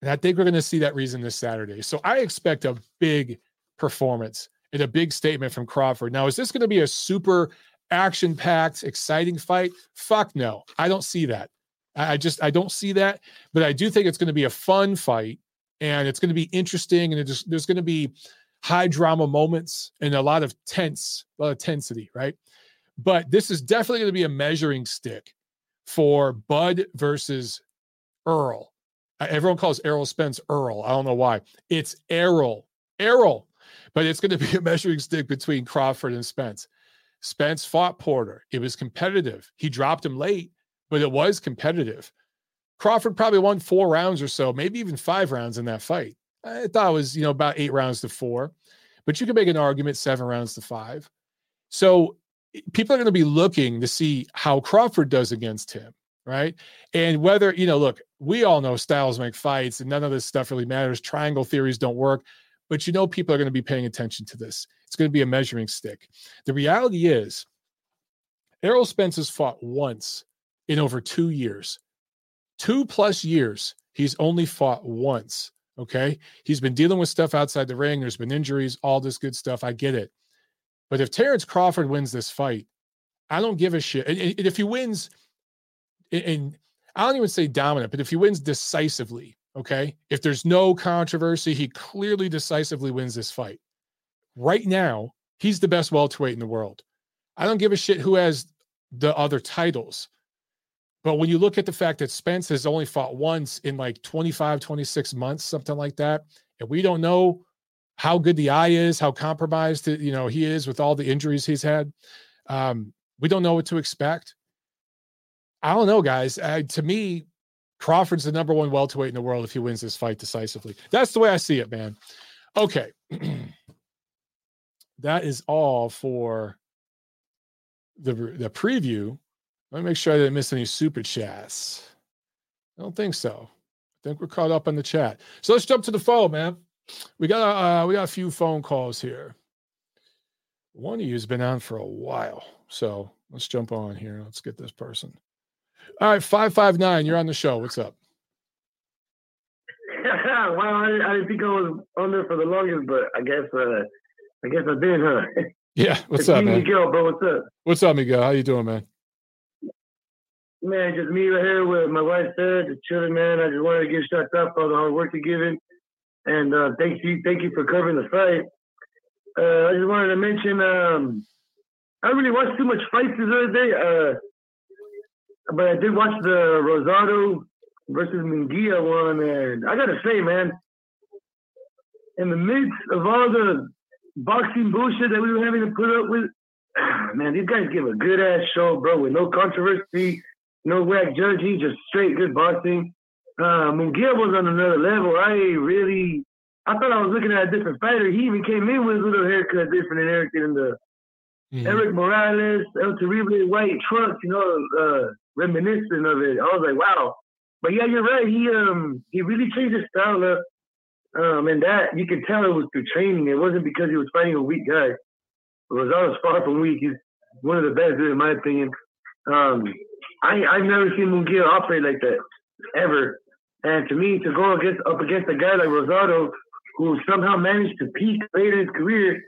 And I think we're going to see that reason this Saturday. So I expect a big performance and a big statement from Crawford. Now, is this going to be a super action-packed, exciting fight? Fuck no. I don't see that. I just, I don't see that, but I do think it's going to be a fun fight, and it's going to be interesting, and it just, there's going to be high drama moments and a lot of tense, a lot of tensity, right? But this is definitely going to be a measuring stick for Bud versus Errol. Everyone calls Errol Spence Errol. I don't know why. It's Errol. Errol. But it's going to be a measuring stick between Crawford and Spence. Spence fought Porter. It was competitive. He dropped him late, but it was competitive. Crawford probably won four rounds or so, maybe even five rounds in that fight. I thought it was, you know, about eight rounds to four. But you can make an argument seven rounds to five. So people are going to be looking to see how Crawford does against him, right? And whether, you know, look, we all know styles make fights and none of this stuff really matters. Triangle theories don't work. But you know people are going to be paying attention to this. It's going to be a measuring stick. The reality is Errol Spence has fought once in over two years. Two plus years, he's only fought once, okay? He's been dealing with stuff outside the ring. There's been injuries, all this good stuff. I get it. But if Terrence Crawford wins this fight, I don't give a shit. And, and if he wins, and I don't even say dominant, but if he wins decisively, okay, if there's no controversy, he clearly decisively wins this fight. Right now, he's the best welterweight in the world. I don't give a shit who has the other titles. But when you look at the fact that Spence has only fought once in like twenty-five, twenty-six months, something like that, and we don't know how good the eye is, how compromised, you know, he is with all the injuries he's had. Um, we don't know what to expect. I don't know, guys. Uh, to me, Crawford's the number one welterweight in the world if he wins this fight decisively. That's the way I see it, man. Okay. That is all for the, the preview. Let me make sure I didn't miss any super chats. I don't think so. I think we're caught up on the chat. So let's jump to the phone, man. We got, uh, we got a few phone calls here. One of you has been on for a while. So let's jump on here. Let's get this person. All right, five five nine, you're on the show. What's up? Wow, I, I didn't think I was on there for the longest, but I guess uh, I guess I did, huh? Yeah, what's it's up, man? Miguel, bro, what's up? What's up, Miguel? How you doing, man? Man, just me right here with my wife said, just chilling, man. I just wanted to give shots out for all the hard work you're giving. And uh, thank you thank you for covering the fight. Uh, I just wanted to mention, um, I really watched too much fights this other day, uh, but I did watch the Rosado versus Munguía one, and I got to say, man, in the midst of all the boxing bullshit that we were having to put up with, man, these guys give a good-ass show, bro, with no controversy, no whack judging, just straight good boxing. Uh, Munguía was on another level. I really... I thought I was looking at a different fighter. He even came in with a little haircut different than everything in the mm-hmm. Eric Morales, El Terrible, White Trunks, you know, uh, reminiscent of it. I was like, wow. But yeah, you're right. He um he really changed his style up. Um, and that, you could tell it was through training. It wasn't because he was fighting a weak guy. Rosado's far from weak. He's one of the best, in my opinion. Um, I, I've never seen Munguía operate like that, ever. And to me, to go against up against a guy like Rosado, who somehow managed to peak later in his career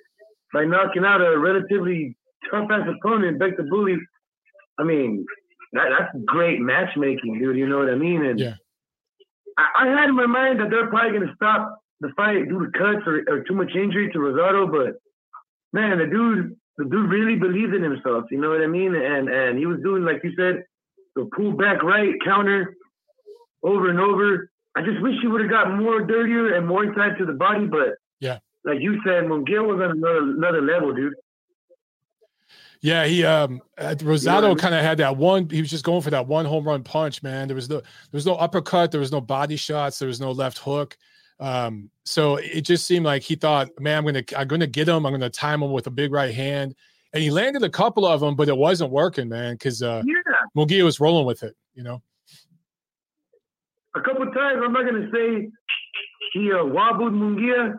by knocking out a relatively tough-ass opponent, Beck the Bully. I mean, that, that's great matchmaking, dude. You know what I mean? And yeah. I, I had in my mind that they're probably going to stop the fight due to cuts or, or too much injury to Rosado, but man, the dude, the dude really believed in himself. You know what I mean? And and he was doing, like you said, the pull back right counter over and over. I just wish he would have got more dirtier and more inside to the body, but yeah, like you said, Munguía was on another, another level, dude. Yeah, he um, Rosado yeah. kind of had that one. He was just going for that one home run punch, man. There was no, there was no uppercut, there was no body shots, there was no left hook. Um, so it just seemed like he thought, man, I'm gonna, I'm gonna get him. I'm gonna time him with a big right hand, and he landed a couple of them, but it wasn't working, man, because uh, yeah. Munguía was rolling with it, you know. A couple of times, I'm not going to say he uh, wobbled Munguía,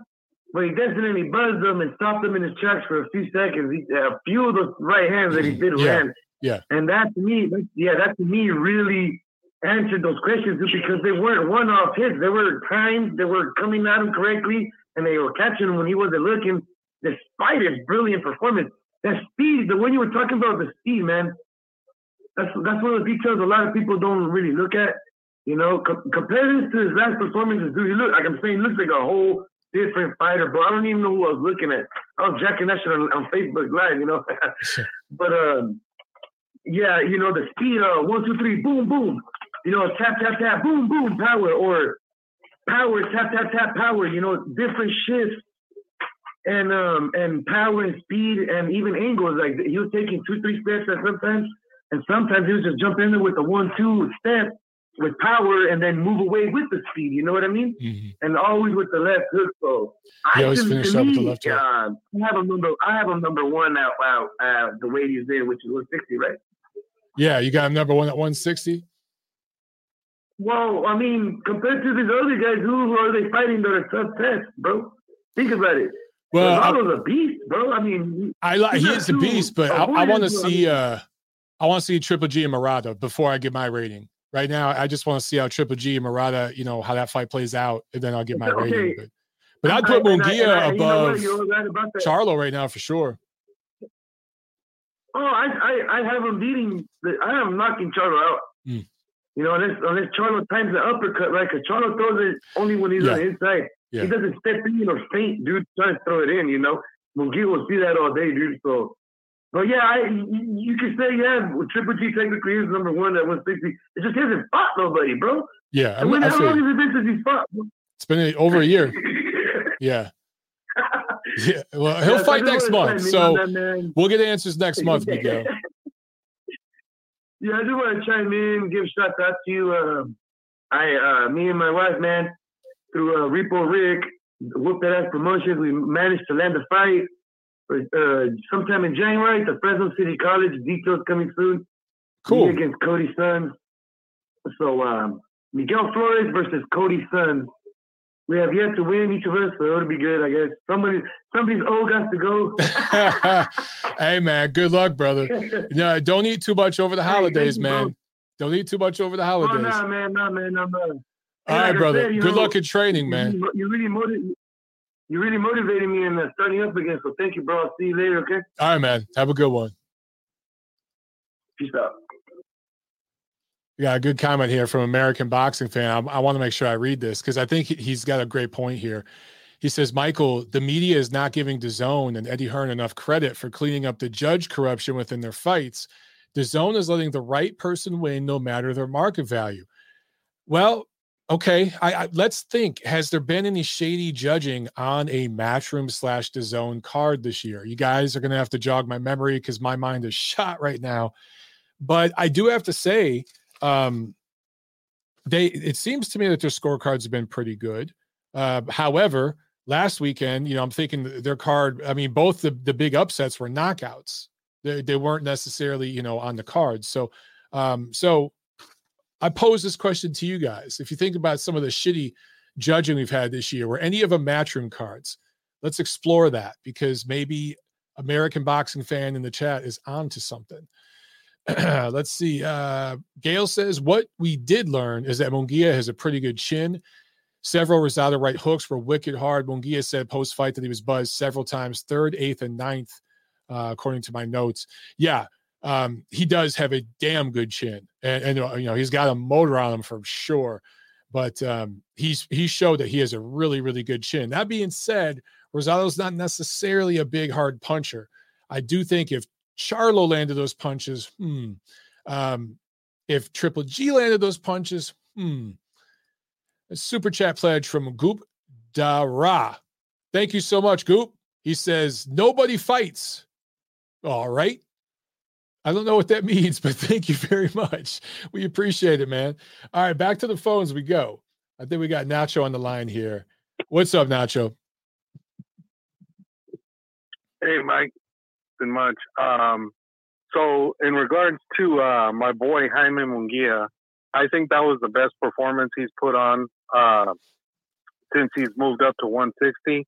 but he definitely buzzed him and stopped him in his tracks for a few seconds. He, uh, a few of those right hands that he did yeah, land. Yeah. And that to me, yeah, that to me really answered those questions because they weren't one-off hits. They were timed, they were coming at him correctly, and they were catching him when he wasn't looking, despite his brilliant performance. That speed, the one you were talking about, the speed, man, that's, that's one of the details a lot of people don't really look at. You know, co- compared this to his last performances, dude, he look like I'm saying, looks like a whole different fighter, bro. I don't even know who I was looking at. I was jacking that shit on, on Facebook Live, you know. But um, yeah, you know, the speed, uh, one, two, three, boom, boom. You know, tap, tap, tap, boom, boom, power, or power, tap, tap, tap, power. You know, different shifts and um and power and speed and even angles. Like he was taking two, three steps at sometimes, and sometimes he was just jumping in there with the one, two step. With power and then move away with the speed, you know what I mean? Mm-hmm. And always with the left hook. So I always finish up with the left hook. Uh, I have a number. I have him number one out. Wow, uh, the weight he's in, which is one sixty, right? Yeah, you got him number one at one sixty. Well, I mean, compared to these other guys, who are they fighting that are tough tests, bro? Think about it. Well, Rosado's a beast, bro. I mean, I like he's a beast, but I, I want to see. Uh, I want to see Triple G and Murata before I give my rating. Right now, I just want to see how Triple G and Murata, you know, how that fight plays out, and then I'll get my okay. rating. But, but I'd put Munguía above you know right Charlo right now for sure. Oh, I, I, I have him beating. The, I am knocking Charlo out. Mm. You know, unless unless Charlo times the uppercut, right? Because Charlo throws it only when he's yeah. on his side. Yeah. He doesn't step in or faint, dude. Trying to throw it in, you know. Munguía will see that all day, dude. So. But yeah, I, you could say, yeah, Triple G technically is number one at one sixty. It just hasn't fought nobody, bro. Yeah. I mean, how long has it been since he's fought? Bro? It's been over a year. yeah. yeah. Well, he'll yeah, fight next month. So that, we'll get answers next month, Miguel. Yeah, I do want to chime in, give shout out to you. Um, I, uh, me and my wife, man, through uh, Repo Rick, Whoop That Ass Promotions, we managed to land a fight. Uh, sometime in January, the Fresno City College, details coming soon. Cool. Me against Cody Sun. So um, Miguel Flores versus Cody Sun. We have yet to win each of us, so it'll be good, I guess. Somebody, somebody's old got to go. Hey man, good luck, brother. No, don't eat too much over the holidays, hey, man. You, don't eat too much over the holidays. Oh, nah, man, nah, man, nah, man. All right, like brother. Said, good know, luck in training, man. You really motivated. You really motivated me in uh, starting up again, so thank you, bro. I'll see you later, okay? All right, man. Have a good one. Peace out. We got a good comment here from American Boxing Fan. I, I want to make sure I read this because I think he, he's got a great point here. He says, Michael, the media is not giving D A Z N and Eddie Hearn enough credit for cleaning up the judge corruption within their fights. D A Z N is letting the right person win no matter their market value. Well, okay, I, I, let's think. Has there been any shady judging on a Matchroom slash D A Z N card this year? You guys are going to have to jog my memory because my mind is shot right now. But I do have to say, um, they it seems to me that their scorecards have been pretty good. Uh, however, last weekend, you know, I'm thinking their card, I mean, both the, the big upsets were knockouts. They, they weren't necessarily, you know, on the cards. So, um, so I pose this question to you guys. If you think about some of the shitty judging we've had this year, were any of them Matchroom cards? Let's explore that because maybe American Boxing Fan in the chat is onto something. Let's see. Uh, Gail says, what we did learn is that Munguía has a pretty good chin. Several Rosado right hooks were wicked hard. Munguía said post-fight that he was buzzed several times, third, eighth, and ninth, uh, according to my notes. Yeah, um, he does have a damn good chin. And, and uh, you know, he's got a motor on him for sure. But um, he's he showed that he has a really, really good chin. That being said, Rosado's not necessarily a big, hard puncher. I do think if Charlo landed those punches, hmm. Um, if Triple G landed those punches, hmm. A super chat pledge from Goop Dara. Thank you so much, Goop. He says, nobody fights. All right. I don't know what that means, but thank you very much. We appreciate it, man. All right, back to the phones we go. I think we got Nacho on the line here. What's up, Nacho? Hey, Mike. Been much. Um, so in regards to uh, my boy, Jaime Munguía, I think that was the best performance he's put on uh, since he's moved up to one sixty.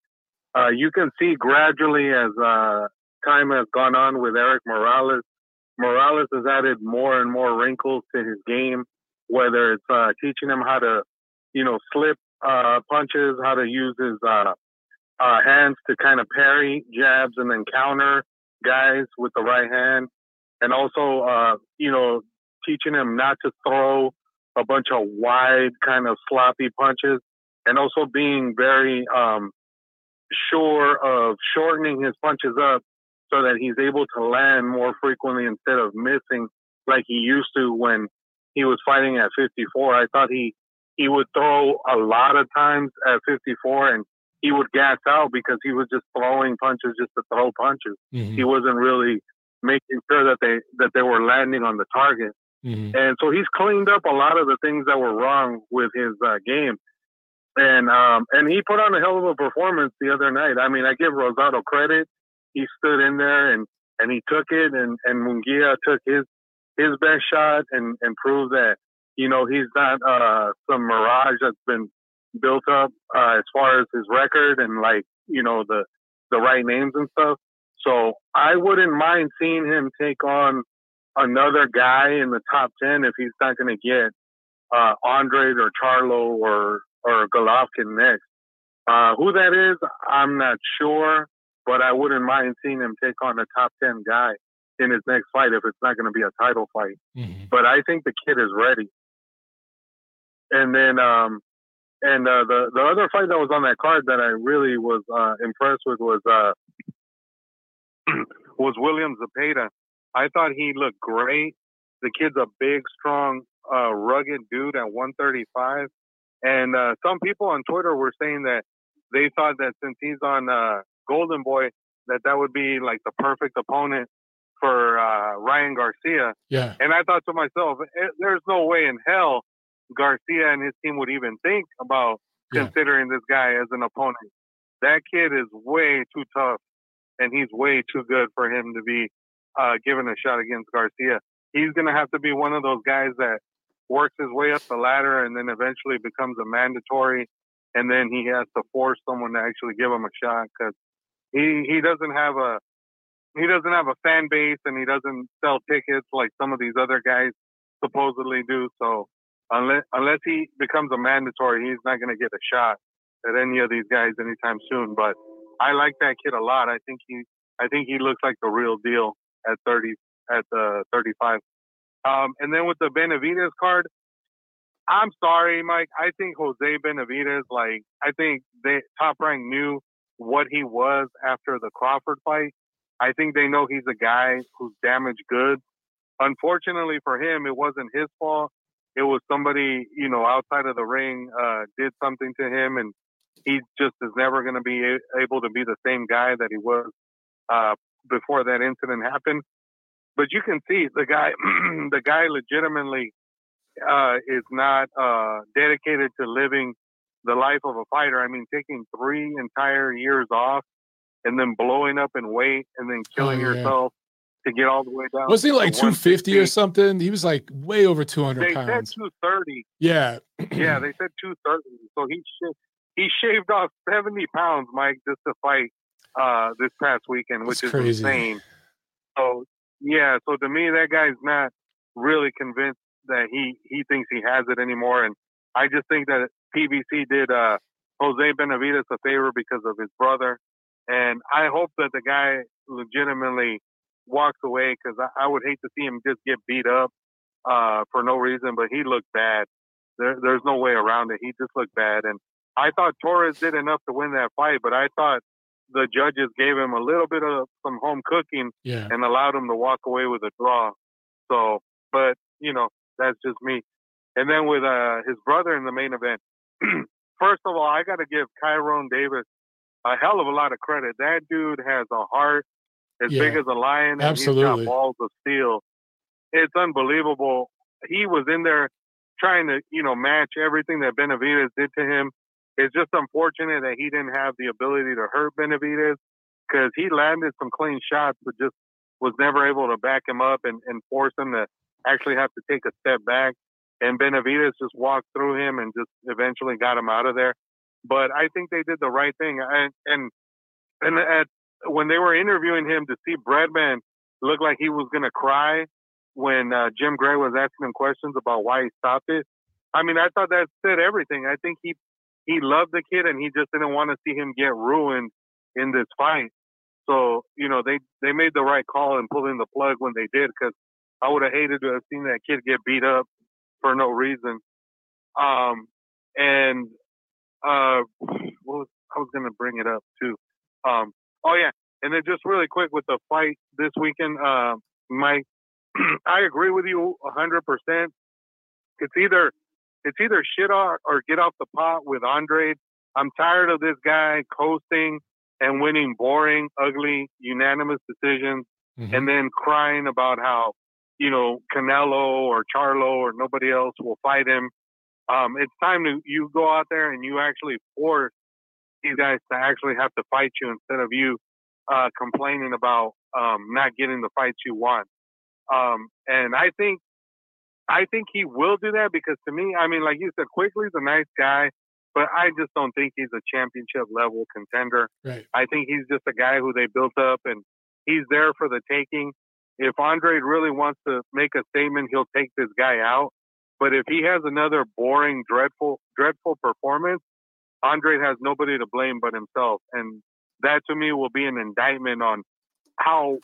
Uh, you can see gradually as uh, time has gone on with Eric Morales. Morales has added more and more wrinkles to his game, whether it's uh, teaching him how to, you know, slip uh, punches, how to use his uh, uh, hands to kind of parry jabs and then counter guys with the right hand. And also, uh, you know, teaching him not to throw a bunch of wide kind of sloppy punches and also being very um, sure of shortening his punches up so that he's able to land more frequently instead of missing like he used to when he was fighting at fifty-four. I thought he, he would throw a lot of times at fifty-four and he would gas out because he was just throwing punches just to throw punches. Mm-hmm. He wasn't really making sure that they, that they were landing on the target. Mm-hmm. And so he's cleaned up a lot of the things that were wrong with his uh, game. And um, and he put on a hell of a performance the other night. I mean, I give Rosado credit. He stood in there and, and he took it, and, and Munguía took his his best shot and, and proved that, you know, he's not uh, some mirage that's been built up uh, as far as his record and, like, you know, the, the right names and stuff. So I wouldn't mind seeing him take on another guy in the top ten if he's not going to get uh, Andrade or Charlo or or Golovkin next. Uh, who that is, I'm not sure, but I wouldn't mind seeing him take on a top ten guy in his next fight if it's not going to be a title fight. Mm-hmm. But I think the kid is ready. And then um, and uh, the the other fight that was on that card that I really was uh, impressed with was uh, was William Zepeda. I thought he looked great. The kid's a big, strong, uh, rugged dude at one thirty-five. And uh, some people on Twitter were saying that they thought that since he's on uh, Golden Boy, that that would be like the perfect opponent for uh, Ryan Garcia. Yeah. And I thought to myself, there's no way in hell Garcia and his team would even think about yeah. considering this guy as an opponent. That kid is way too tough, and he's way too good for him to be Uh, given a shot against Garcia. He's going to have to be one of those guys that works his way up the ladder and then eventually becomes a mandatory, and then he has to force someone to actually give him a shot because he, he doesn't have a he doesn't have a fan base and he doesn't sell tickets like some of these other guys supposedly do. So unless unless he becomes a mandatory, he's not going to get a shot at any of these guys anytime soon. But I like that kid a lot. I think he I think he looks like the real deal at thirty, at uh, thirty-five. Um, and then with the Benavidez card, I'm sorry, Mike. I think Jose Benavidez, like, I think they, Top Rank knew what he was after the Crawford fight. I think they know he's a guy who's damaged goods. Unfortunately for him, it wasn't his fault. It was somebody, you know, outside of the ring uh, did something to him, and he just is never going to be a- able to be the same guy that he was uh, before that incident happened. But you can see the guy, the guy legitimately uh, is not uh, dedicated to living the life of a fighter. I mean, taking three entire years off and then blowing up in weight and then killing oh, yeah. yourself to get all the way down. Was he like two fifty or something? He was like way over two hundred they pounds. They said two thirty. Yeah. yeah, they said two thirty. So he sh- he shaved off seventy pounds, Mike, just to fight uh, this past weekend, which That's is crazy. Insane. So, yeah, so to me, that guy's not really convinced that he, he thinks he has it anymore. And I just think that P B C did uh, Jose Benavidez a favor because of his brother. And I hope that the guy legitimately walks away, because I, I would hate to see him just get beat up uh, for no reason. But he looked bad. There, there's no way around it. He just looked bad. And I thought Torres did enough to win that fight, but I thought the judges gave him a little bit of some home cooking yeah. and allowed him to walk away with a draw. So, but, you know, that's just me. And then with uh, his brother in the main event, first of all, I got to give Tyrone Davis a hell of a lot of credit. That dude has a heart as yeah, big as a lion, and absolutely. He's got balls of steel. It's unbelievable. He was in there trying to, you know, match everything that Benavidez did to him. It's just unfortunate that he didn't have the ability to hurt Benavidez, because he landed some clean shots, but just was never able to back him up and, and force him to actually have to take a step back. And Benavidez just walked through him and just eventually got him out of there. But I think they did the right thing. And and, and at, when they were interviewing him, to see Breadman look like he was going to cry when uh, Jim Gray was asking him questions about why he stopped it, I mean, I thought that said everything. I think he he loved the kid, and he just didn't want to see him get ruined in this fight. So, you know, they, they made the right call in pulling the plug when they did, because I would have hated to have seen that kid get beat up for no reason. Um, and uh, what was, I was going to bring it up, too. Um, oh, yeah. And then just really quick with the fight this weekend, uh, Mike, I agree with you one hundred percent. It's either it's either shit or, or get off the pot with Andrade. I'm tired of this guy coasting and winning boring, ugly, unanimous decisions, mm-hmm. and then crying about how, you know, Canelo or Charlo or nobody else will fight him. Um, it's time to you go out there and you actually force these guys to actually have to fight you, instead of you uh, complaining about um, not getting the fights you want. Um, and I think, I think he will do that, because to me, I mean, like you said, Quigley's a nice guy, but I just don't think he's a championship level contender. Right. I think he's just a guy who they built up, and he's there for the taking. If Andrade really wants to make a statement, he'll take this guy out. But if he has another boring, dreadful, dreadful performance, Andrade has nobody to blame but himself. And that, to me, will be an indictment on how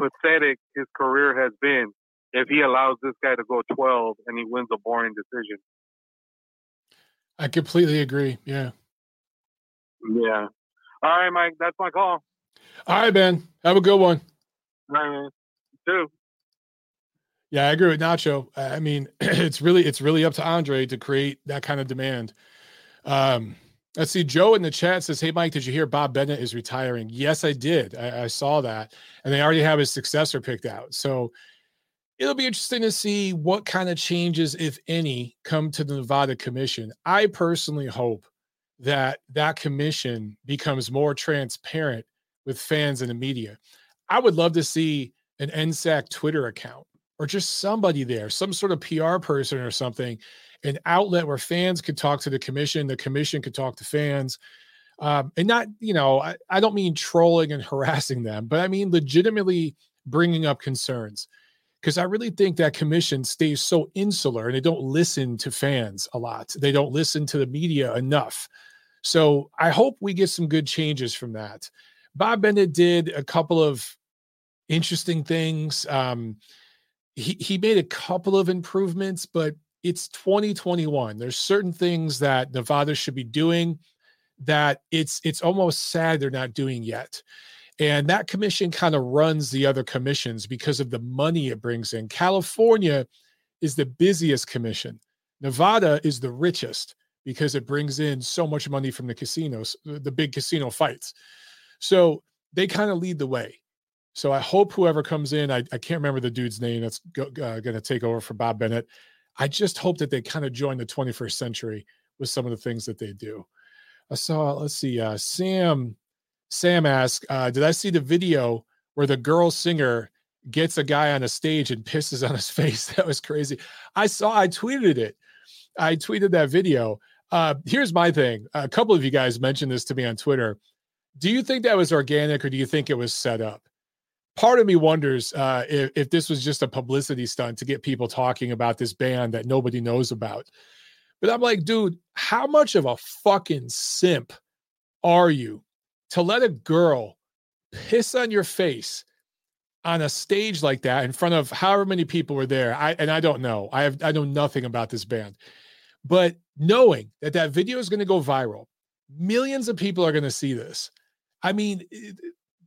pathetic his career has been if he allows this guy to go twelve and he wins a boring decision. I completely agree. Yeah. Yeah. All right, Mike. That's my call. All right, man. Have a good one. All right, man. You too. Yeah, I agree with Nacho. I mean, it's really it's really up to Andre to create that kind of demand. Um, let's see. Joe in the chat says, "Hey, Mike, did you hear Bob Bennett is retiring?" Yes, I did. I, I saw that, and they already have his successor picked out. So it'll be interesting to see what kind of changes, if any, come to the Nevada Commission. I personally hope that that commission becomes more transparent with fans and the media. I would love to see an N S A C Twitter account, or just somebody there, some sort of P R person or something, an outlet where fans could talk to the commission, the commission could talk to fans, um, and not, you know, I, I don't mean trolling and harassing them, but I mean legitimately bringing up concerns, because I really think that commission stays so insular, and they don't listen to fans a lot. They don't listen to the media enough. So I hope we get some good changes from that. Bob Bennett did a couple of interesting things. Um, he, he made a couple of improvements, but it's twenty twenty-one. There's certain things that Nevada should be doing that it's it's almost sad they're not doing yet. And that commission kind of runs the other commissions because of the money it brings in. California is the busiest commission. Nevada is the richest because it brings in so much money from the casinos, the big casino fights. So they kind of lead the way. So I hope whoever comes in, I, I can't remember the dude's name that's go, uh, going to take over for Bob Bennett. I just hope that they kind of join the twenty-first century with some of the things that they do. I saw, let's see, uh, Sam... Sam asks, uh, did I see the video where the girl singer gets a guy on a stage and pisses on his face? That was crazy. I saw, I tweeted it. I tweeted that video. Uh, here's my thing. A couple of you guys mentioned this to me on Twitter. Do you think that was organic or do you think it was set up? Part of me wonders uh, if, if this was just a publicity stunt to get people talking about this band that nobody knows about. But I'm like, dude, how much of a fucking simp are you to let a girl piss on your face on a stage like that in front of however many people were there? I, and I don't know, I have, I know nothing about this band, but knowing that that video is going to go viral, millions of people are going to see this. I mean, it,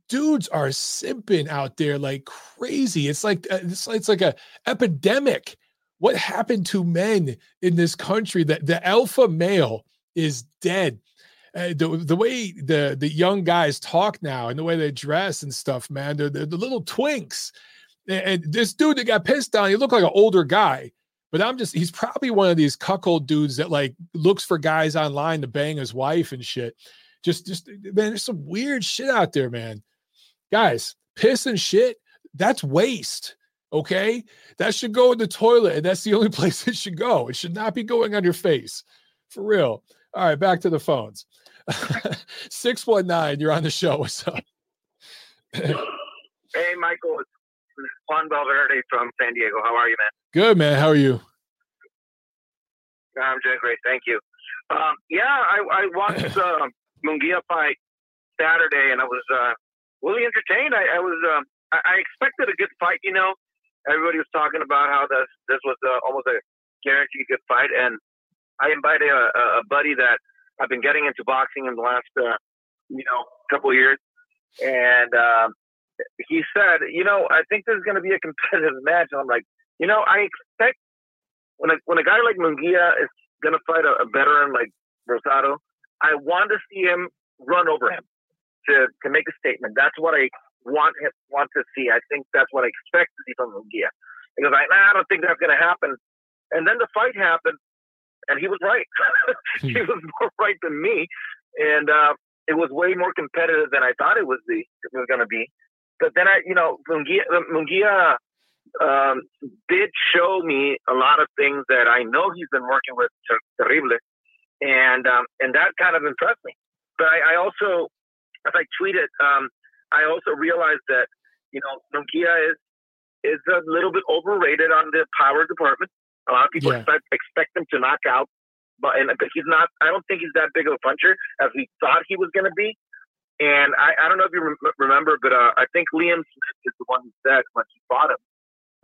dudes are simping out there like crazy. It's like, it's, it's like a epidemic. What happened to men in this country that the alpha male is dead? Uh, the the way the, the young guys talk now and the way they dress and stuff, man, they're, they're the little twinks. And, and this dude that got pissed on, he looked like an older guy, but I'm just, he's probably one of these cuckold dudes that like looks for guys online to bang his wife and shit. Just, just man, there's some weird shit out there, man. Guys, piss and shit, that's waste, okay? That should go in the toilet, and that's the only place it should go. It should not be going on your face, for real. All right, back to the phones. six one nine, you're on the show. What's up? Hey, Michael. It's Juan Valverde from San Diego. How are you, man? Good, man. How are you? I'm doing great. Thank you. Um, yeah, I, I watched the uh, Munguia fight Saturday, and I was uh, really entertained. I, I was um, I, I expected a good fight, you know. Everybody was talking about how this, this was uh, almost a guaranteed good fight, and I invited a, a buddy that I've been getting into boxing in the last, uh, you know, couple of years. And uh, he said, you know, I think there's going to be a competitive match. And I'm like, you know, I expect when a, when a guy like Munguia is going to fight a, a veteran like Rosado, I want to see him run over him to, to make a statement. That's what I want him, want to see. I think that's what I expect to see from Munguia. Because I, I don't think that's going to happen. And then the fight happened. And he was right. He was more right than me. And uh, it was way more competitive than I thought it was, the, it was going to be. But then, I, you know, Munguia, Munguia um, did show me a lot of things that I know he's been working with Terrible. And um, and that kind of impressed me. But I, I also, as I tweeted, um, I also realized that, you know, Munguia is, is a little bit overrated on the power department. A lot of people yeah. expect, expect him to knock out, but and he's not. I don't think he's that big of a puncher as we thought he was going to be. And I, I don't know if you re- remember, but uh, I think Liam Smith is the one who said when he fought him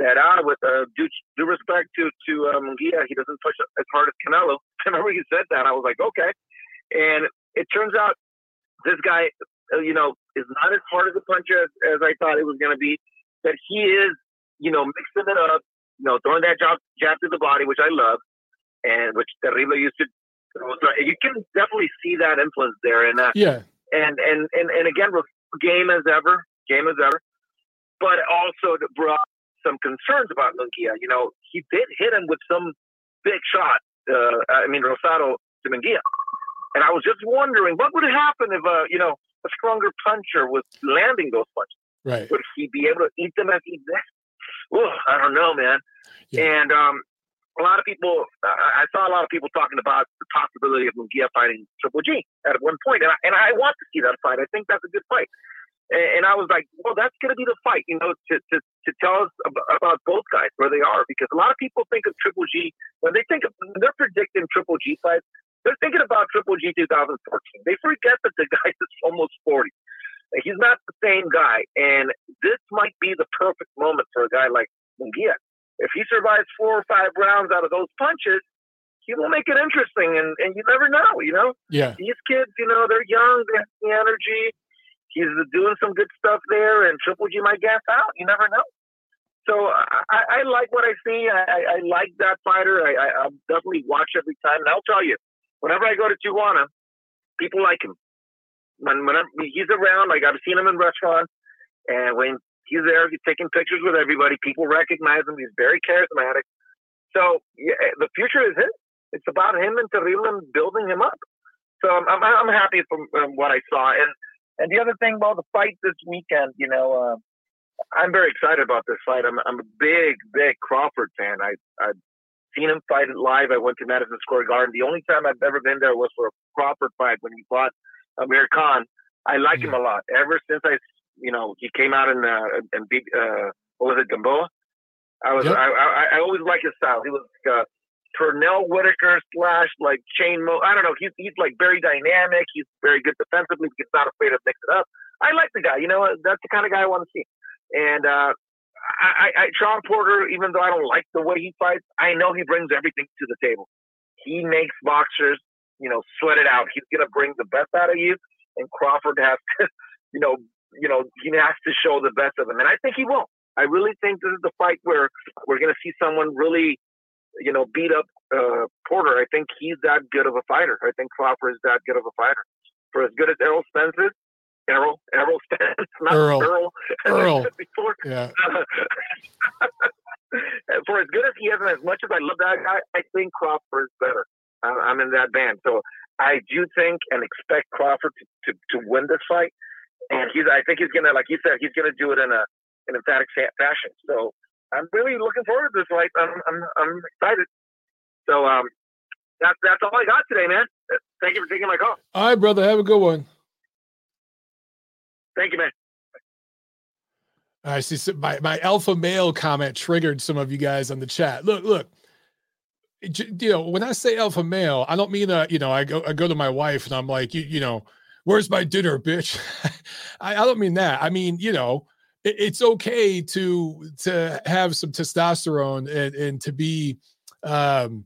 that ah, with uh, due, due respect to to uh, Munguia, he doesn't push as hard as Canelo. I remember he said that. I was like, okay. And it turns out this guy, uh, you know, is not as hard as a puncher as, as I thought it was going to be. That he is, you know, mixing it up. You know, throwing that jab, jab to the body, which I love, and which Terrible used to throw. You can definitely see that influence there. And uh, yeah, and, and, and, and again, game as ever, game as ever, but also brought some concerns about Munguia. You know, he did hit him with some big shot, uh, I mean, Rosado to Munguia. And I was just wondering what would happen if, uh, you know, a stronger puncher was landing those punches. Right. Would he be able to eat them as he did? Oh, I don't know, man. Yeah. And um, a lot of people, uh, I saw a lot of people talking about the possibility of Munguia fighting Triple G at one point. And I, and I want to see that fight. I think that's a good fight. And, and I was like, well, that's going to be the fight, you know, to, to, to tell us about, about both guys, where they are. Because a lot of people think of Triple G, when they think of, when they're predicting Triple G fights, they're thinking about Triple G twenty fourteen. They forget that the guy is almost forty. He's not the same guy, and this might be the perfect moment for a guy like Munguia If he survives four or five rounds out of those punches, he will make it interesting. And, and you never know, you know? Yeah. These kids, you know, they're young, they have the energy. He's doing some good stuff there, and Triple G might gas out. You never know. So I, I like what I see. I, I like that fighter. I, I, I'll definitely watch every time. And I'll tell you, whenever I go to Tijuana, people like him. When, when he's around, like I've seen him in restaurants, and when he's there, he's taking pictures with everybody. People recognize him. He's very charismatic. So yeah, the future is his. It's about him and Terrell and building him up. So I'm, I'm, I'm happy from um, what I saw. And And the other thing about the fight this weekend, you know, uh, I'm very excited about this fight. I'm, I'm a big, big Crawford fan. I, I've seen him fight live. I went to Madison Square Garden. The only time I've ever been there was for a Crawford fight when he fought Amir Khan. I like mm-hmm. him a lot. Ever since I, you know, he came out and uh, and beat, uh, what was it, Gamboa? I was, yep. I, I, I always like his style. He was like uh, Pernell Whitaker slash like chain mo. I don't know. He's he's like very dynamic. He's very good defensively. He's not afraid of mixing it up. I like the guy. You know, that's the kind of guy I want to see. And uh, I, I Sean Porter, even though I don't like the way he fights, I know he brings everything to the table. He makes boxers, you know, sweat it out. He's gonna bring the best out of you. And Crawford has to, you know, you know, he has to show the best of him. And I think he will. I really think this is the fight where we're gonna see someone really, you know, beat up uh, Porter. I think he's that good of a fighter. I think Crawford is that good of a fighter. For as good as Errol Spence is, Errol, Errol Spence, not Earl. Earl. Earl. Before. Yeah. For as good as he is and as much as I love that guy, I think Crawford's better. I'm in that band. So I do think and expect Crawford to, to, to win this fight. And he's, I think he's going to, like you said, he's going to do it in a an emphatic fashion. So I'm really looking forward to this fight. I'm I'm, I'm excited. So um, that's that's all I got today, man. Thank you for taking my call. All right, brother. Have a good one. Thank you, man. I see some, my my alpha male comment triggered some of you guys on the chat. Look, look. You know, when I say alpha male, I don't mean that. You know, I go I go to my wife and I'm like, you you know, where's my dinner, bitch? I, I don't mean that. I mean, you know. It's okay to to have some testosterone and, and to be, um,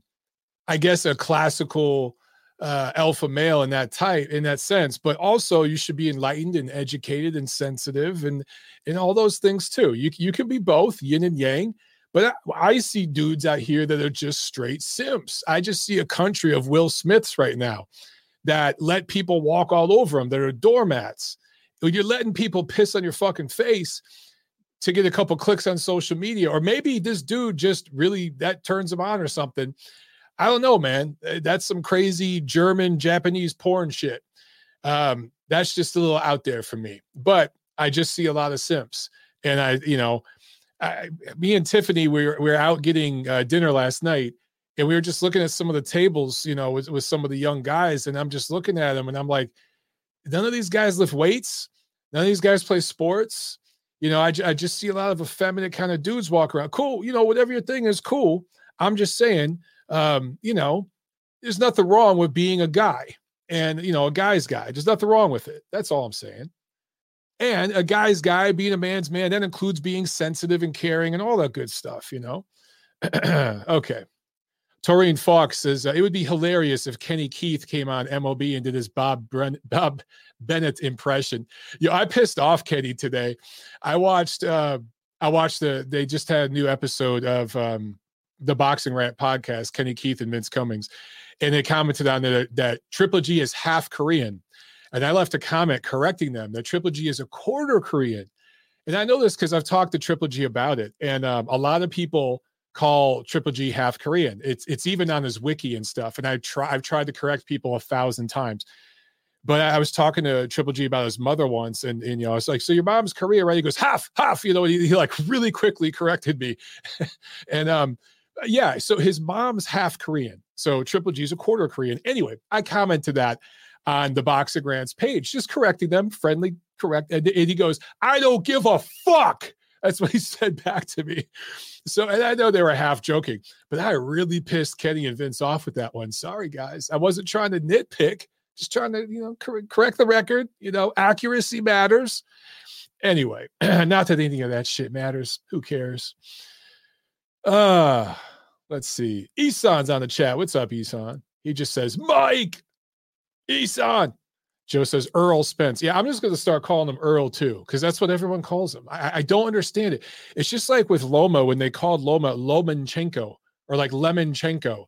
I guess, a classical uh, alpha male in that type, in that sense. But also, you should be enlightened and educated and sensitive and and all those things too. You you can be both yin and yang. But I, I see dudes out here that are just straight simps. I just see a country of Will Smiths right now that let people walk all over them. They're doormats. You're letting people piss on your fucking face to get a couple clicks on social media, or maybe this dude just really that turns him on or something. I don't know, man. That's some crazy German, Japanese porn shit. Um, that's just a little out there for me. But I just see a lot of simps, and I, you know, I, me and Tiffany, we were we were out getting uh, dinner last night, and we were just looking at some of the tables, you know, with, with some of the young guys, and I'm just looking at them, and I'm like, none of these guys lift weights. None of these guys play sports. You know, I, I just see a lot of effeminate kind of dudes walk around. Cool. You know, whatever your thing is, cool. I'm just saying, um, you know, there's nothing wrong with being a guy and, you know, a guy's guy. There's nothing wrong with it. That's all I'm saying. And a guy's guy, being a man's man, that includes being sensitive and caring and all that good stuff, you know? Okay. Taurine Fox says, uh, it would be hilarious if Kenny Keith came on M O B and did his Bob, Bren- Bob Bennett impression. Yo, I pissed off Kenny today. I watched, uh, I watched the, they just had a new episode of um, the Boxing Rant podcast, Kenny Keith and Vince Cummings. And they commented on that, that Triple G is half Korean. And I left a comment correcting them that Triple G is a quarter Korean. And I know this because I've talked to Triple G about it. And um, a lot of people call Triple G half Korean. It's it's even on his wiki and stuff. And I try I've tried to correct people a thousand times. But I, I was talking to Triple G about his mother once, and, and you know, I was like, "So your mom's Korean, right?" He goes, "Half, half." You know, he, he like really quickly corrected me. And um, yeah, so his mom's half Korean. So Triple G's a quarter Korean. Anyway, I commented that on the Boxing Rants page, just correcting them, friendly, correct. And, and he goes, "I don't give a fuck." That's what he said back to me. So, and I know they were half joking, but I really pissed Kenny and Vince off with that one. Sorry, guys. I wasn't trying to nitpick, just trying to, you know, cor- correct the record. You know, accuracy matters. Anyway, not that anything of that shit matters. Who cares? Uh, let's see. Isan's on the chat. What's up, Isan? He just says, Mike. Isan. Joe says, Errol Spence. Yeah, I'm just going to start calling him Earl, too, because that's what everyone calls him. I, I don't understand it. It's just like with Loma, when they called Loma Lomachenko or like Lemonchenko.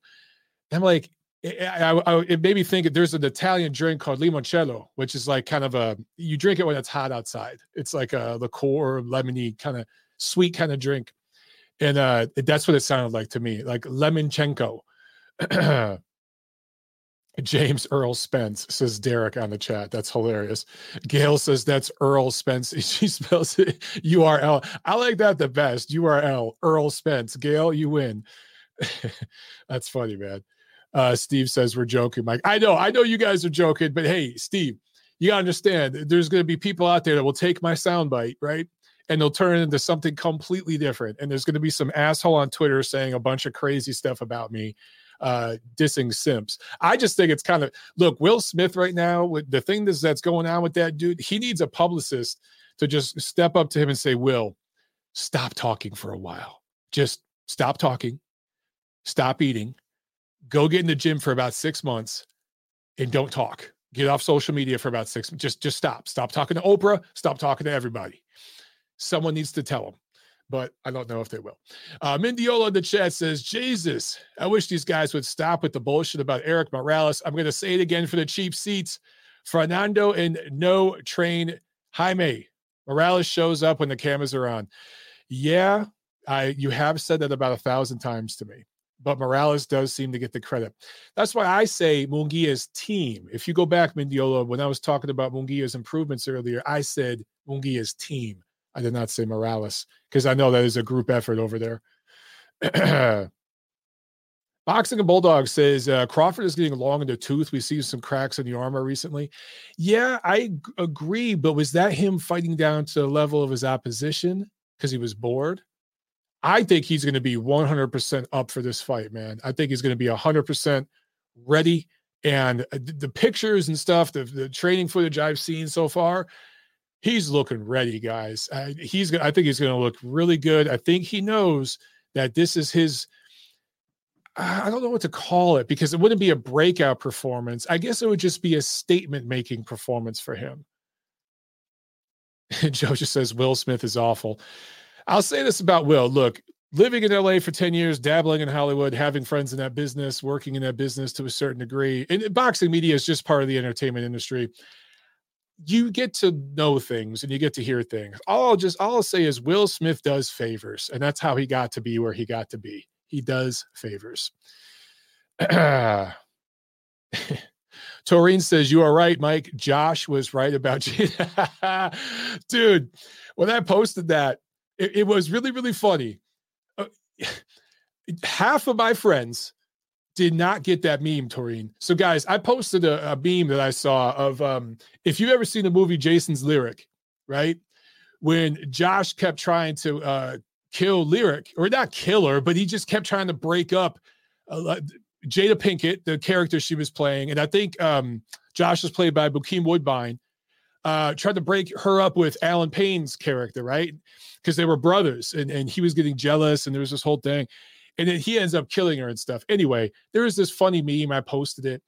I'm like, it, I, I, it made me think there's an Italian drink called limoncello, which is like kind of a, you drink it when it's hot outside. It's like a liqueur, lemony, kind of sweet kind of drink. And uh, that's what it sounded like to me, like Lemonchenko. James Earl Spence, says Derek on the chat. That's hilarious. Gail says that's Earl Spence. She spells it U R L. I like that the best. U R L, Earl Spence. Gail, you win. That's funny, man. Uh, Steve says we're joking, Mike. I know. I know you guys are joking, but hey, Steve, you got to understand there's going to be people out there that will take my soundbite, right? And they'll turn it into something completely different. And there's going to be some asshole on Twitter saying a bunch of crazy stuff about me. Uh, dissing simps. I just think it's kind of, look, Will Smith right now, with the thing that's, that's going on with that dude, he needs a publicist to just step up to him and say, Will, stop talking for a while. Just stop talking, stop eating, go get in the gym for about six months and don't talk. Get off social media for about six months. Just, just stop. Stop talking to Oprah. Stop talking to everybody. Someone needs to tell him. But I don't know if they will. Uh, Mindiola in the chat says, Jesus, I wish these guys would stop with the bullshit about Eric Morales. I'm going to say it again for the cheap seats. Fernando and No Train Jaime. Morales shows up when the cameras are on. Yeah, I you have said that about a thousand times to me. But Morales does seem to get the credit. That's why I say Munguia's team. If you go back, Mindiola, when I was talking about Munguia's improvements earlier, I said Munguia's team. I did not say Morales because I know that is a group effort over there. Boxing and Bulldog says uh, Crawford is getting long in the tooth. We see some cracks in the armor recently. Yeah, I g- agree. But was that him fighting down to the level of his opposition because he was bored? I think he's going to be one hundred percent up for this fight, man. I think he's going to be one hundred percent ready. And uh, th- the pictures and stuff, the, the training footage I've seen so far, he's looking ready, guys. Uh, he's. I think he's going to look really good. I think he knows that this is his. I don't know what to call it because it wouldn't be a breakout performance. I guess it would just be a statement-making performance for him. Joe just says Will Smith is awful. I'll say this about Will. Look, living in L A for ten years, dabbling in Hollywood, having friends in that business, working in that business to a certain degree, and boxing media is just part of the entertainment industry. You get to know things and you get to hear things. All I'll just, all I'll say is Will Smith does favors, and that's how he got to be where he got to be. He does favors. Taureen says, you are right, Mike. Josh was right about you. Dude, when I posted that, it, it was really, really funny. Uh, half of my friends did not get that meme, Taureen. So, guys, I posted a, a meme that I saw of, um, if you've ever seen the movie Jason's Lyric, right? When Josh kept trying to uh, kill Lyric, or not kill her, but he just kept trying to break up uh, Jada Pinkett, the character she was playing. And I think um, Josh was played by Bokeem Woodbine, uh, tried to break her up with Alan Payne's character, right? Because they were brothers, and, and he was getting jealous, and there was this whole thing. And then he ends up killing her and stuff. Anyway, there was this funny meme. I posted it.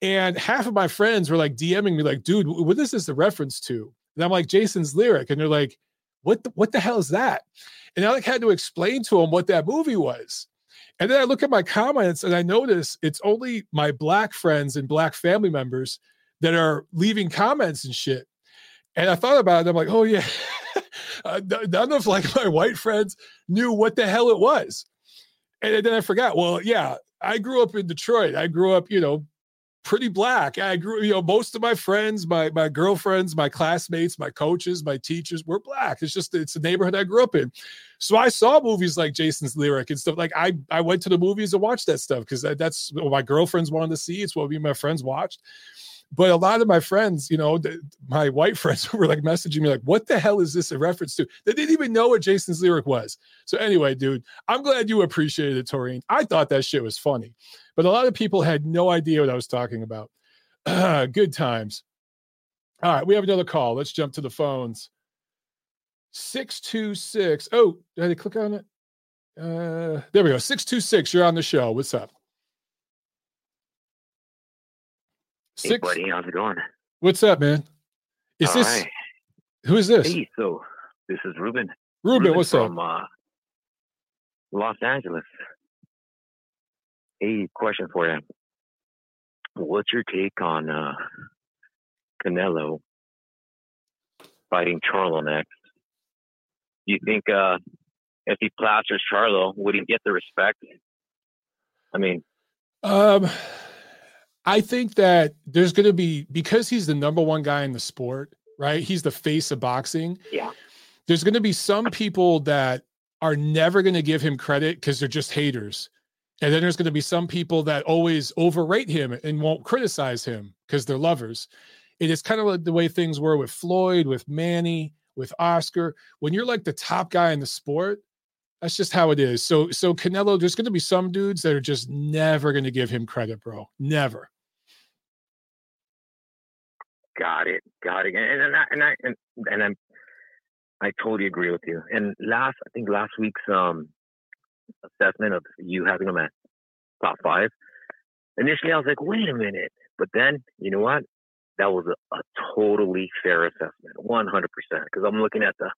And half of my friends were like DMing me like, dude, what is this a reference to? And I'm like, Jason's Lyric. And they're like, what the, what the hell is that? And I like had to explain to them what that movie was. And then I look at my comments and I notice it's only my black friends and black family members that are leaving comments and shit. And I thought about it. And I'm like, oh, yeah. None of like my white friends knew what the hell it was. And then I forgot, well, yeah, I grew up in Detroit. I grew up, you know, pretty black. I grew, you know, most of my friends, my my girlfriends, my classmates, my coaches, my teachers were black. It's just, it's the neighborhood I grew up in. So I saw movies like Jason's Lyric and stuff. Like I, I went to the movies and watched that stuff because that's what my girlfriends wanted to see. It's what me and my friends watched. But a lot of my friends, you know, th- my white friends were like messaging me like, what the hell is this a reference to? They didn't even know what Jason's Lyric was. So anyway, dude, I'm glad you appreciated it, Taureen. I thought that shit was funny. But a lot of people had no idea what I was talking about. Uh, good times. All right, we have another call. Let's jump to the phones. six two six. Oh, did I click on it? Uh, there we go. six two six, you're on the show. What's up? Six, hey, buddy. How's it going? What's up, man? Is All this right. Who is this? Hey, so this is Ruben. Ruben, Ruben what's from, up? Uh, Los Angeles. Hey, question for you. What's your take on uh, Canelo fighting Charlo next? Do you think uh, if he plasters Charlo, would he get the respect? I mean, um, I think that there's going to be, because he's the number one guy in the sport, right? He's the face of boxing. Yeah. There's going to be some people that are never going to give him credit because they're just haters. And then there's going to be some people that always overrate him and won't criticize him because they're lovers. It is kind of like the way things were with Floyd, with Manny, with Oscar. When you're like the top guy in the sport, that's just how it is. So, so Canelo, there's going to be some dudes that are just never going to give him credit, bro. Never. Got it. Got it. And, and I, and I, and, and I'm, I totally agree with you. And last, I think last week's, um, assessment of you having him at top five. Initially, I was like, wait a minute. But then, you know what? That was a, a totally fair assessment, one hundred percent. Because I'm looking at the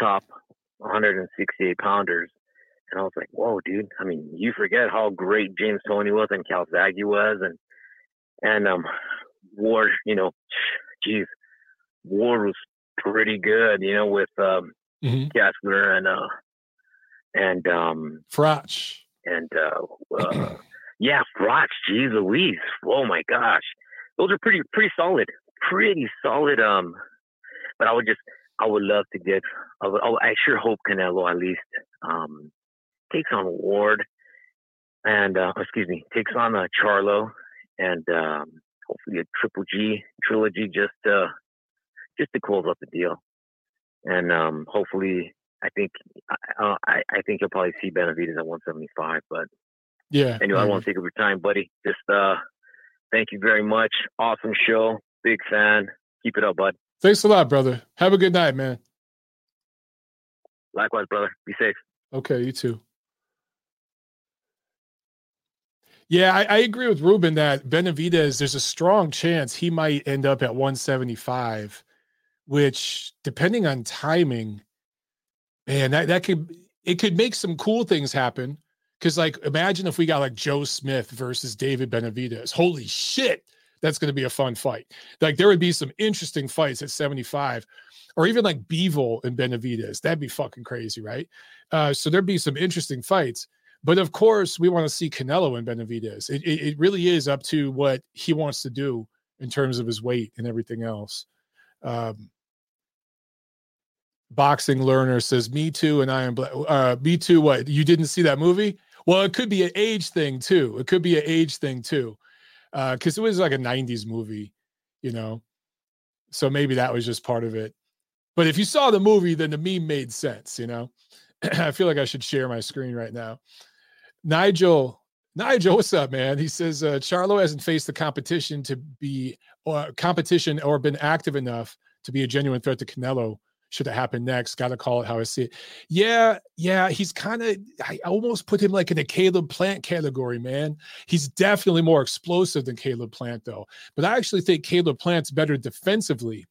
top one sixty-eight pounders, and I was like, whoa, dude. I mean, you forget how great James Toney was and Calzaghe was and, and um, Ward, you know, geez, Ward was pretty good, you know, with um, mm-hmm. Kessler and uh, And, um, Frotch and, uh, uh yeah, Frotch, geez Louise. Oh my gosh. Those are pretty, pretty solid, pretty solid. Um, but I would just, I would love to get, I would, I sure hope Canelo at least, um, takes on Ward and, uh, excuse me, takes on uh, Charlo and, um, hopefully a triple G trilogy just, uh, just to close up the deal. And, um, hopefully, I think uh, I, I think you'll probably see Benavidez at one seventy-five, but yeah. Anyway, I won't take up your time, buddy. Just uh, thank you very much. Awesome show. Big fan. Keep it up, bud. Thanks a lot, brother. Have a good night, man. Likewise, brother. Be safe. Okay, you too. Yeah, I, I agree with Ruben that Benavidez, there's a strong chance he might end up at one seventy-five, which, depending on timing, man, that, that could, it could make some cool things happen. Cause like, imagine if we got like Joe Smith versus David Benavidez, holy shit. That's going to be a fun fight. Like there would be some interesting fights at seventy-five, or even like Bivol and Benavidez. That'd be fucking crazy. Right. Uh, so there'd be some interesting fights, but of course we want to see Canelo and Benavidez. It, it, it really is up to what he wants to do in terms of his weight and everything else. Um, Boxing Learner says, me too, and I am black. Uh, me too, what? You didn't see that movie? Well, it could be an age thing, too. It could be an age thing, too. Because uh, it was like a nineties movie, you know? So maybe that was just part of it. But if you saw the movie, then the meme made sense, you know? I feel like I should share my screen right now. Nigel, Nigel, what's up, man? He says, uh, Charlo hasn't faced the competition to be uh, competition or been active enough to be a genuine threat to Canelo. Should it happen next? Got to call it how I see it. Yeah, yeah, he's kind of, I almost put him like in a Caleb Plant category, man. He's definitely more explosive than Caleb Plant, though. But I actually think Caleb Plant's better defensively.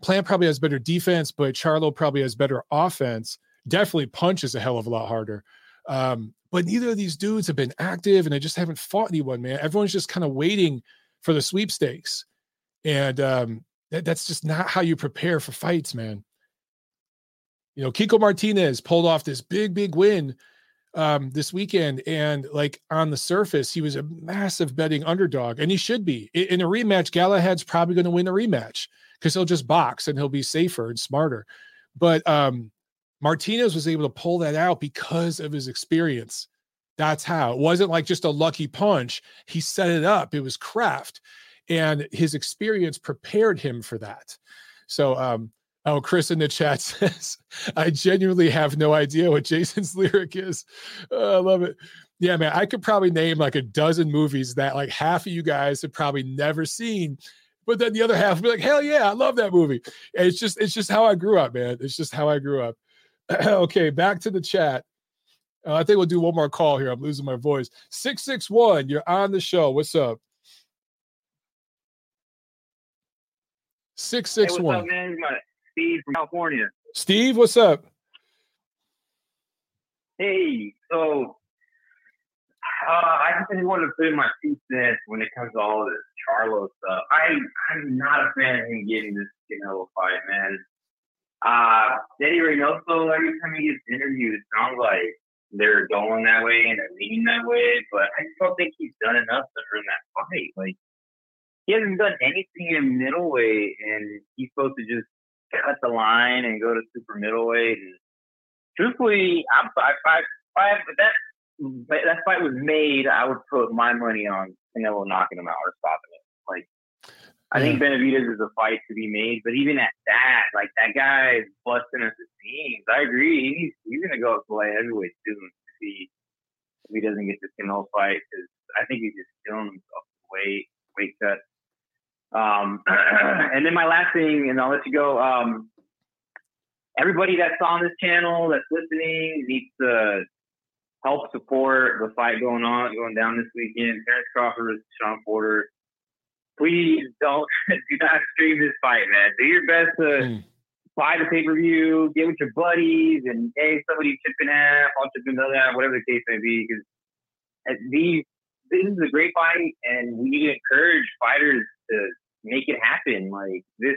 Plant probably has better defense, but Charlo probably has better offense. Definitely punches a hell of a lot harder. Um, but neither of these dudes have been active, and they just haven't fought anyone, man. Everyone's just kind of waiting for the sweepstakes. And um, that, that's just not how you prepare for fights, man. You know, Kiko Martinez pulled off this big, big win um, this weekend. And like on the surface, he was a massive betting underdog, and he should be. In, in a rematch, Galahad's probably going to win the rematch because he'll just box and he'll be safer and smarter. But um, Martinez was able to pull that out because of his experience. That's how. It wasn't like just a lucky punch. He set it up. It was craft, and his experience prepared him for that. So, um, Oh, Chris in the chat says, I genuinely have no idea what Jason's lyric is. Oh, I love it. Yeah, man, I could probably name like a dozen movies that like half of you guys have probably never seen, but then the other half would be like, hell yeah, I love that movie. And it's just, it's just how I grew up, man. It's just how I grew up. Okay, back to the chat. Uh, I think we'll do one more call here. I'm losing my voice. six six one, you're on the show. What's up? six six one. Hey, what's up, man? We got Steve from California. Steve, what's up? Hey, so uh, I just want to put in my two cents when it comes to all of this Charlo stuff. I, I'm not a fan of him getting this Canelo fight, man. Uh, Eddie Reynoso, every time he gets interviewed, it sounds like they're going that way and they're leaning that way, but I just don't think he's done enough to earn that fight. Like, he hasn't done anything in middleweight, and he's supposed to just cut the line and go to super middleweight. And truthfully, I'm five five five, but that but that fight was made. I would put my money on Canelo knocking him out or stopping it. Like, I think Benavidez is a fight to be made, but even at that, like, that guy is busting at the seams. I agree. He's he's gonna go up to light heavyweight soon to see if he doesn't get this Canelo fight, because I think he's just killing himself with weight weight cut. Um, and then my last thing, and I'll let you go. Um, everybody that's on this channel that's listening needs to help support the fight going on, going down this weekend. Terrence Crawford, Sean Porter. Please don't do not stream this fight, man. Do your best to mm. buy the pay per view, get with your buddies, and hey, somebody chip in half, I'll chip in another half, whatever the case may be. Because these, this is a great fight, and we need to encourage fighters to make it happen. Like this,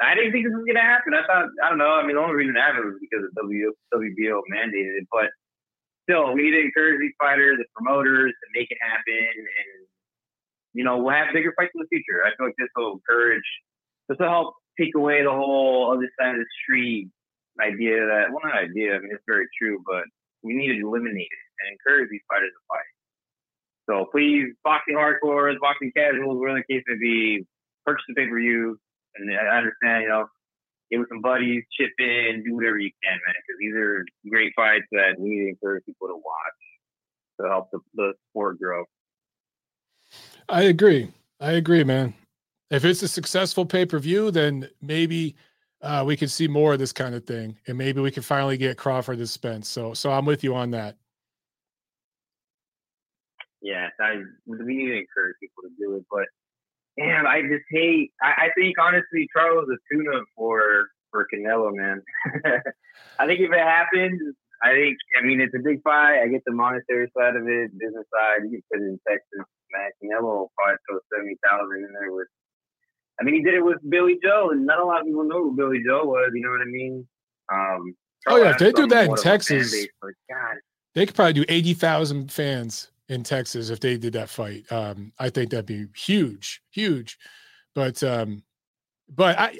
I didn't think this was gonna happen. I thought, I don't know. I mean, the only reason it happened was because of W B O mandated it. But still, we need to encourage these fighters, the promoters, to make it happen, and you know, we'll have bigger fights in the future. I feel like this will encourage, this will help take away the whole other side of the street idea that, well, not idea. I mean, it's very true, but we need to eliminate it and encourage these fighters to fight. So please, boxing hardcores, boxing casuals, whatever the case may be, purchase the pay-per-view. And I understand, you know, get with some buddies, chip in, do whatever you can, man, because these are great fights that we need to encourage people to watch to help the, the sport grow. I agree. I agree, man. If it's a successful pay-per-view, then maybe uh, we can see more of this kind of thing, and maybe we can finally get Crawford and Spence. So, so I'm with you on that. Yeah, I, we need to encourage people to do it, but damn, I just hate. I, I think honestly, Charlo's a tune-up for for Canelo, man. I think if it happens, I think I mean it's a big fight. I get the monetary side of it, business side. You can put it in Texas. Man, Canelo probably throw seventy thousand in there with. I mean, he did it with Billy Joe, and not a lot of people know who Billy Joe was. You know what I mean? Um, oh yeah, if they do that in Texas, base, God. They could probably do eighty thousand fans in Texas if they did that fight. Um, I think that'd be huge, huge. But, um, but I,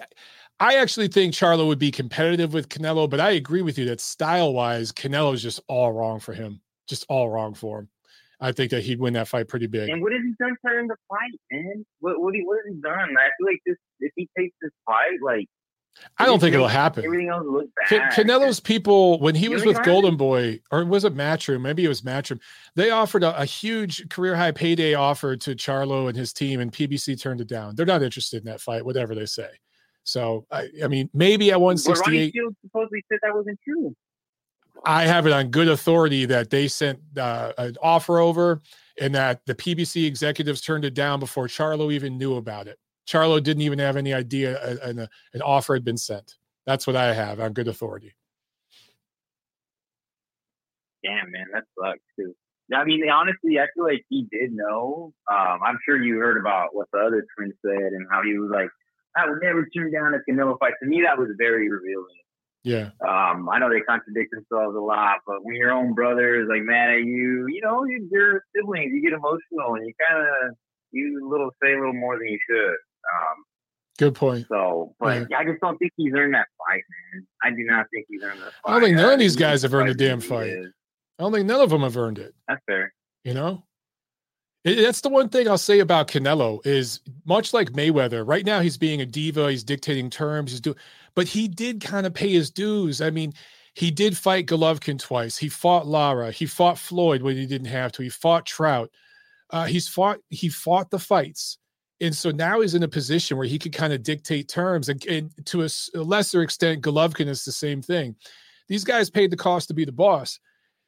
I actually think Charlo would be competitive with Canelo. But I agree with you that style-wise, Canelo's just all wrong for him. Just all wrong for him. I think that he'd win that fight pretty big. And what has he done to earn the fight, man? What what, he, what has he done? I feel like this, if he takes this fight, like I don't think it'll happen. Everything else looks bad. Canelo's people, when he was with Golden Boy, or was it Matchroom? Maybe it was Matchroom. They offered a, a huge career-high payday offer to Charlo and his team, and P B C turned it down. They're not interested in that fight, whatever they say. So I, I mean, maybe at one sixty-eight. But Ronnie Shields supposedly said that wasn't true. I have it on good authority that they sent uh, an offer over and that the P B C executives turned it down before Charlo even knew about it. Charlo didn't even have any idea a, a, an offer had been sent. That's what I have on good authority. Damn, man, that sucks, too. I mean, honestly, I feel like he did know. Um, I'm sure you heard about what the other twin said and how he was like, I would never turn down a Canelo fight. To me, that was very revealing. Yeah. Um, I know they contradict themselves a lot, but when your own brother is like mad at you, you know, you're, you're siblings, you get emotional and you kind of, you little say a little more than you should. Um, Good point. So, but yeah. I just don't think he's earned that fight, man. I do not think he's earned that fight. I don't think none of these guys have earned a damn fight. I don't think none of them have earned it. That's fair. You know? It, that's the one thing I'll say about Canelo is much like Mayweather, right now he's being a diva, he's dictating terms, he's doing... But he did kind of pay his dues. I mean, he did fight Golovkin twice. He fought Lara. He fought Floyd when he didn't have to. He fought Trout. Uh, he's fought. He fought the fights, and so now he's in a position where he could kind of dictate terms. And, and to a, a lesser extent, Golovkin is the same thing. These guys paid the cost to be the boss.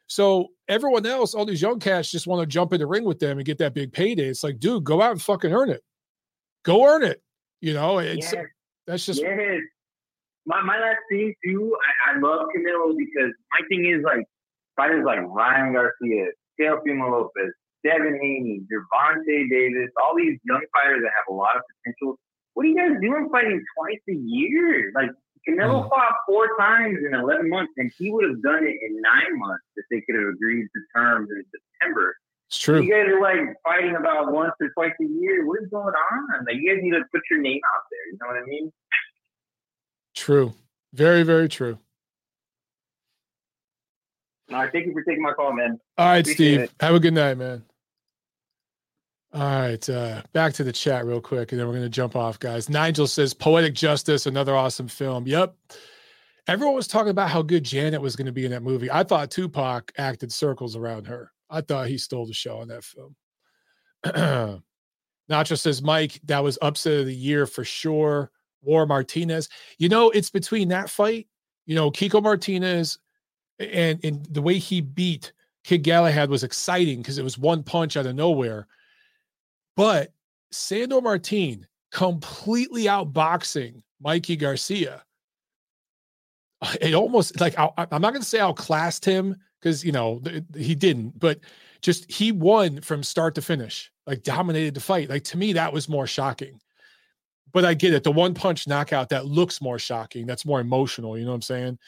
So everyone else, all these young cats just want to jump in the ring with them and get that big payday. It's like, dude, go out and fucking earn it. Go earn it. You know, it's yes. that's just yes. my my last thing too. I, I love Canelo because my thing is like fighters like Ryan Garcia, Teofimo Lopez, Devin Haney, Gervonta Davis, all these young fighters that have a lot of potential. What are you guys doing fighting twice a year? Like Canelo oh. fought four times in eleven months, and he would have done it in nine months if they could have agreed to terms in September. It's true. You guys are like fighting about once or twice a year. What is going on? Like you guys need to put your name out there. You know what I mean? True. Very, very true. All right. Thank you for taking my call, man. All right, Appreciate Steve. It. Have a good night, man. All right. Uh, back to the chat real quick, and then we're going to jump off, guys. Nigel says, Poetic Justice, another awesome film. Yep. Everyone was talking about how good Janet was going to be in that movie. I thought Tupac acted circles around her. I thought he stole the show on that film. Nacho says, Mike, that was upset of the year for sure. War Martinez. You know, it's between that fight, you know, Kiko Martinez and, and the way he beat Kid Galahad was exciting because it was one punch out of nowhere. But Sandor Martin completely outboxing Mikey Garcia. It almost like I, I'm not going to say outclassed him because, you know, th- he didn't, but just he won from start to finish, like dominated the fight. Like to me, that was more shocking. But I get it. The one punch knockout that looks more shocking. That's more emotional. You know what I'm saying?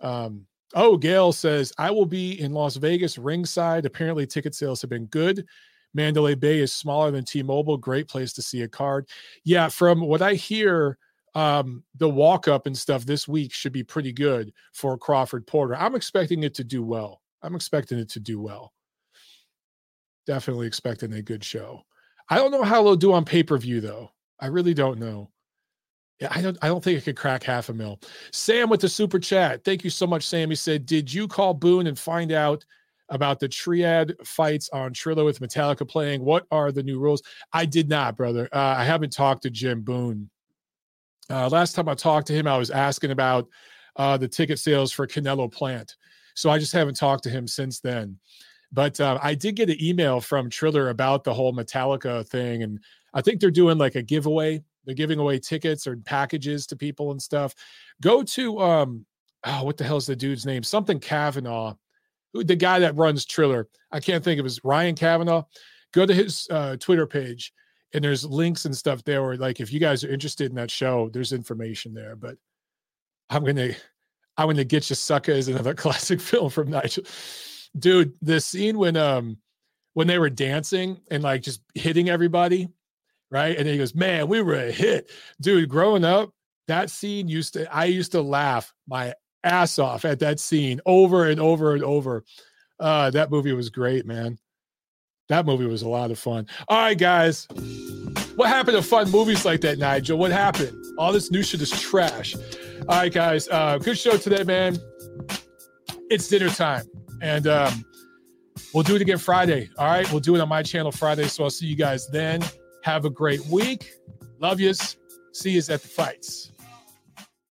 Um, oh, Gail says, I will be in Las Vegas ringside. Apparently ticket sales have been good. Mandalay Bay is smaller than T-Mobile. Great place to see a card. Yeah. From what I hear, um, the walk up and stuff this week should be pretty good for Crawford Porter. I'm expecting it to do well. I'm expecting it to do well. Definitely expecting a good show. I don't know how they'll do on pay-per-view though. I really don't know. Yeah, I don't I don't think it could crack half a mil. Sam with the super chat. Thank you so much, Sam. He said, did you call Boone and find out about the triad fights on Trillo with Metallica playing? What are the new rules? I did not, brother. Uh, I haven't talked to Jim Boone. Uh, last time I talked to him, I was asking about uh, the ticket sales for Canelo Plant. So I just haven't talked to him since then. But uh, I did get an email from Triller about the whole Metallica thing. And I think they're doing like a giveaway. They're giving away tickets or packages to people and stuff. Go to, um, oh, what the hell is the dude's name? Something Kavanaugh, the guy that runs Triller. I can't think of his, Ryan Kavanaugh. Go to his uh, Twitter page and there's links and stuff there. Or like, if you guys are interested in that show, there's information there, but I'm going to, I'm going to Get You Sucker is another classic film from Nigel. Dude, the scene when um when they were dancing and like just hitting everybody, right? And then he goes, man, we were a hit. Dude, growing up, that scene used to, I used to laugh my ass off at that scene over and over and over. Uh, that movie was great, man. That movie was a lot of fun. All right, guys. What happened to fun movies like that, Nigel? What happened? All this new shit is trash. All right, guys. Uh, good show today, man. It's dinner time. And um, we'll do it again Friday. All right. We'll do it on my channel Friday. So I'll see you guys then. Have a great week. Love yous. See yous at the fights.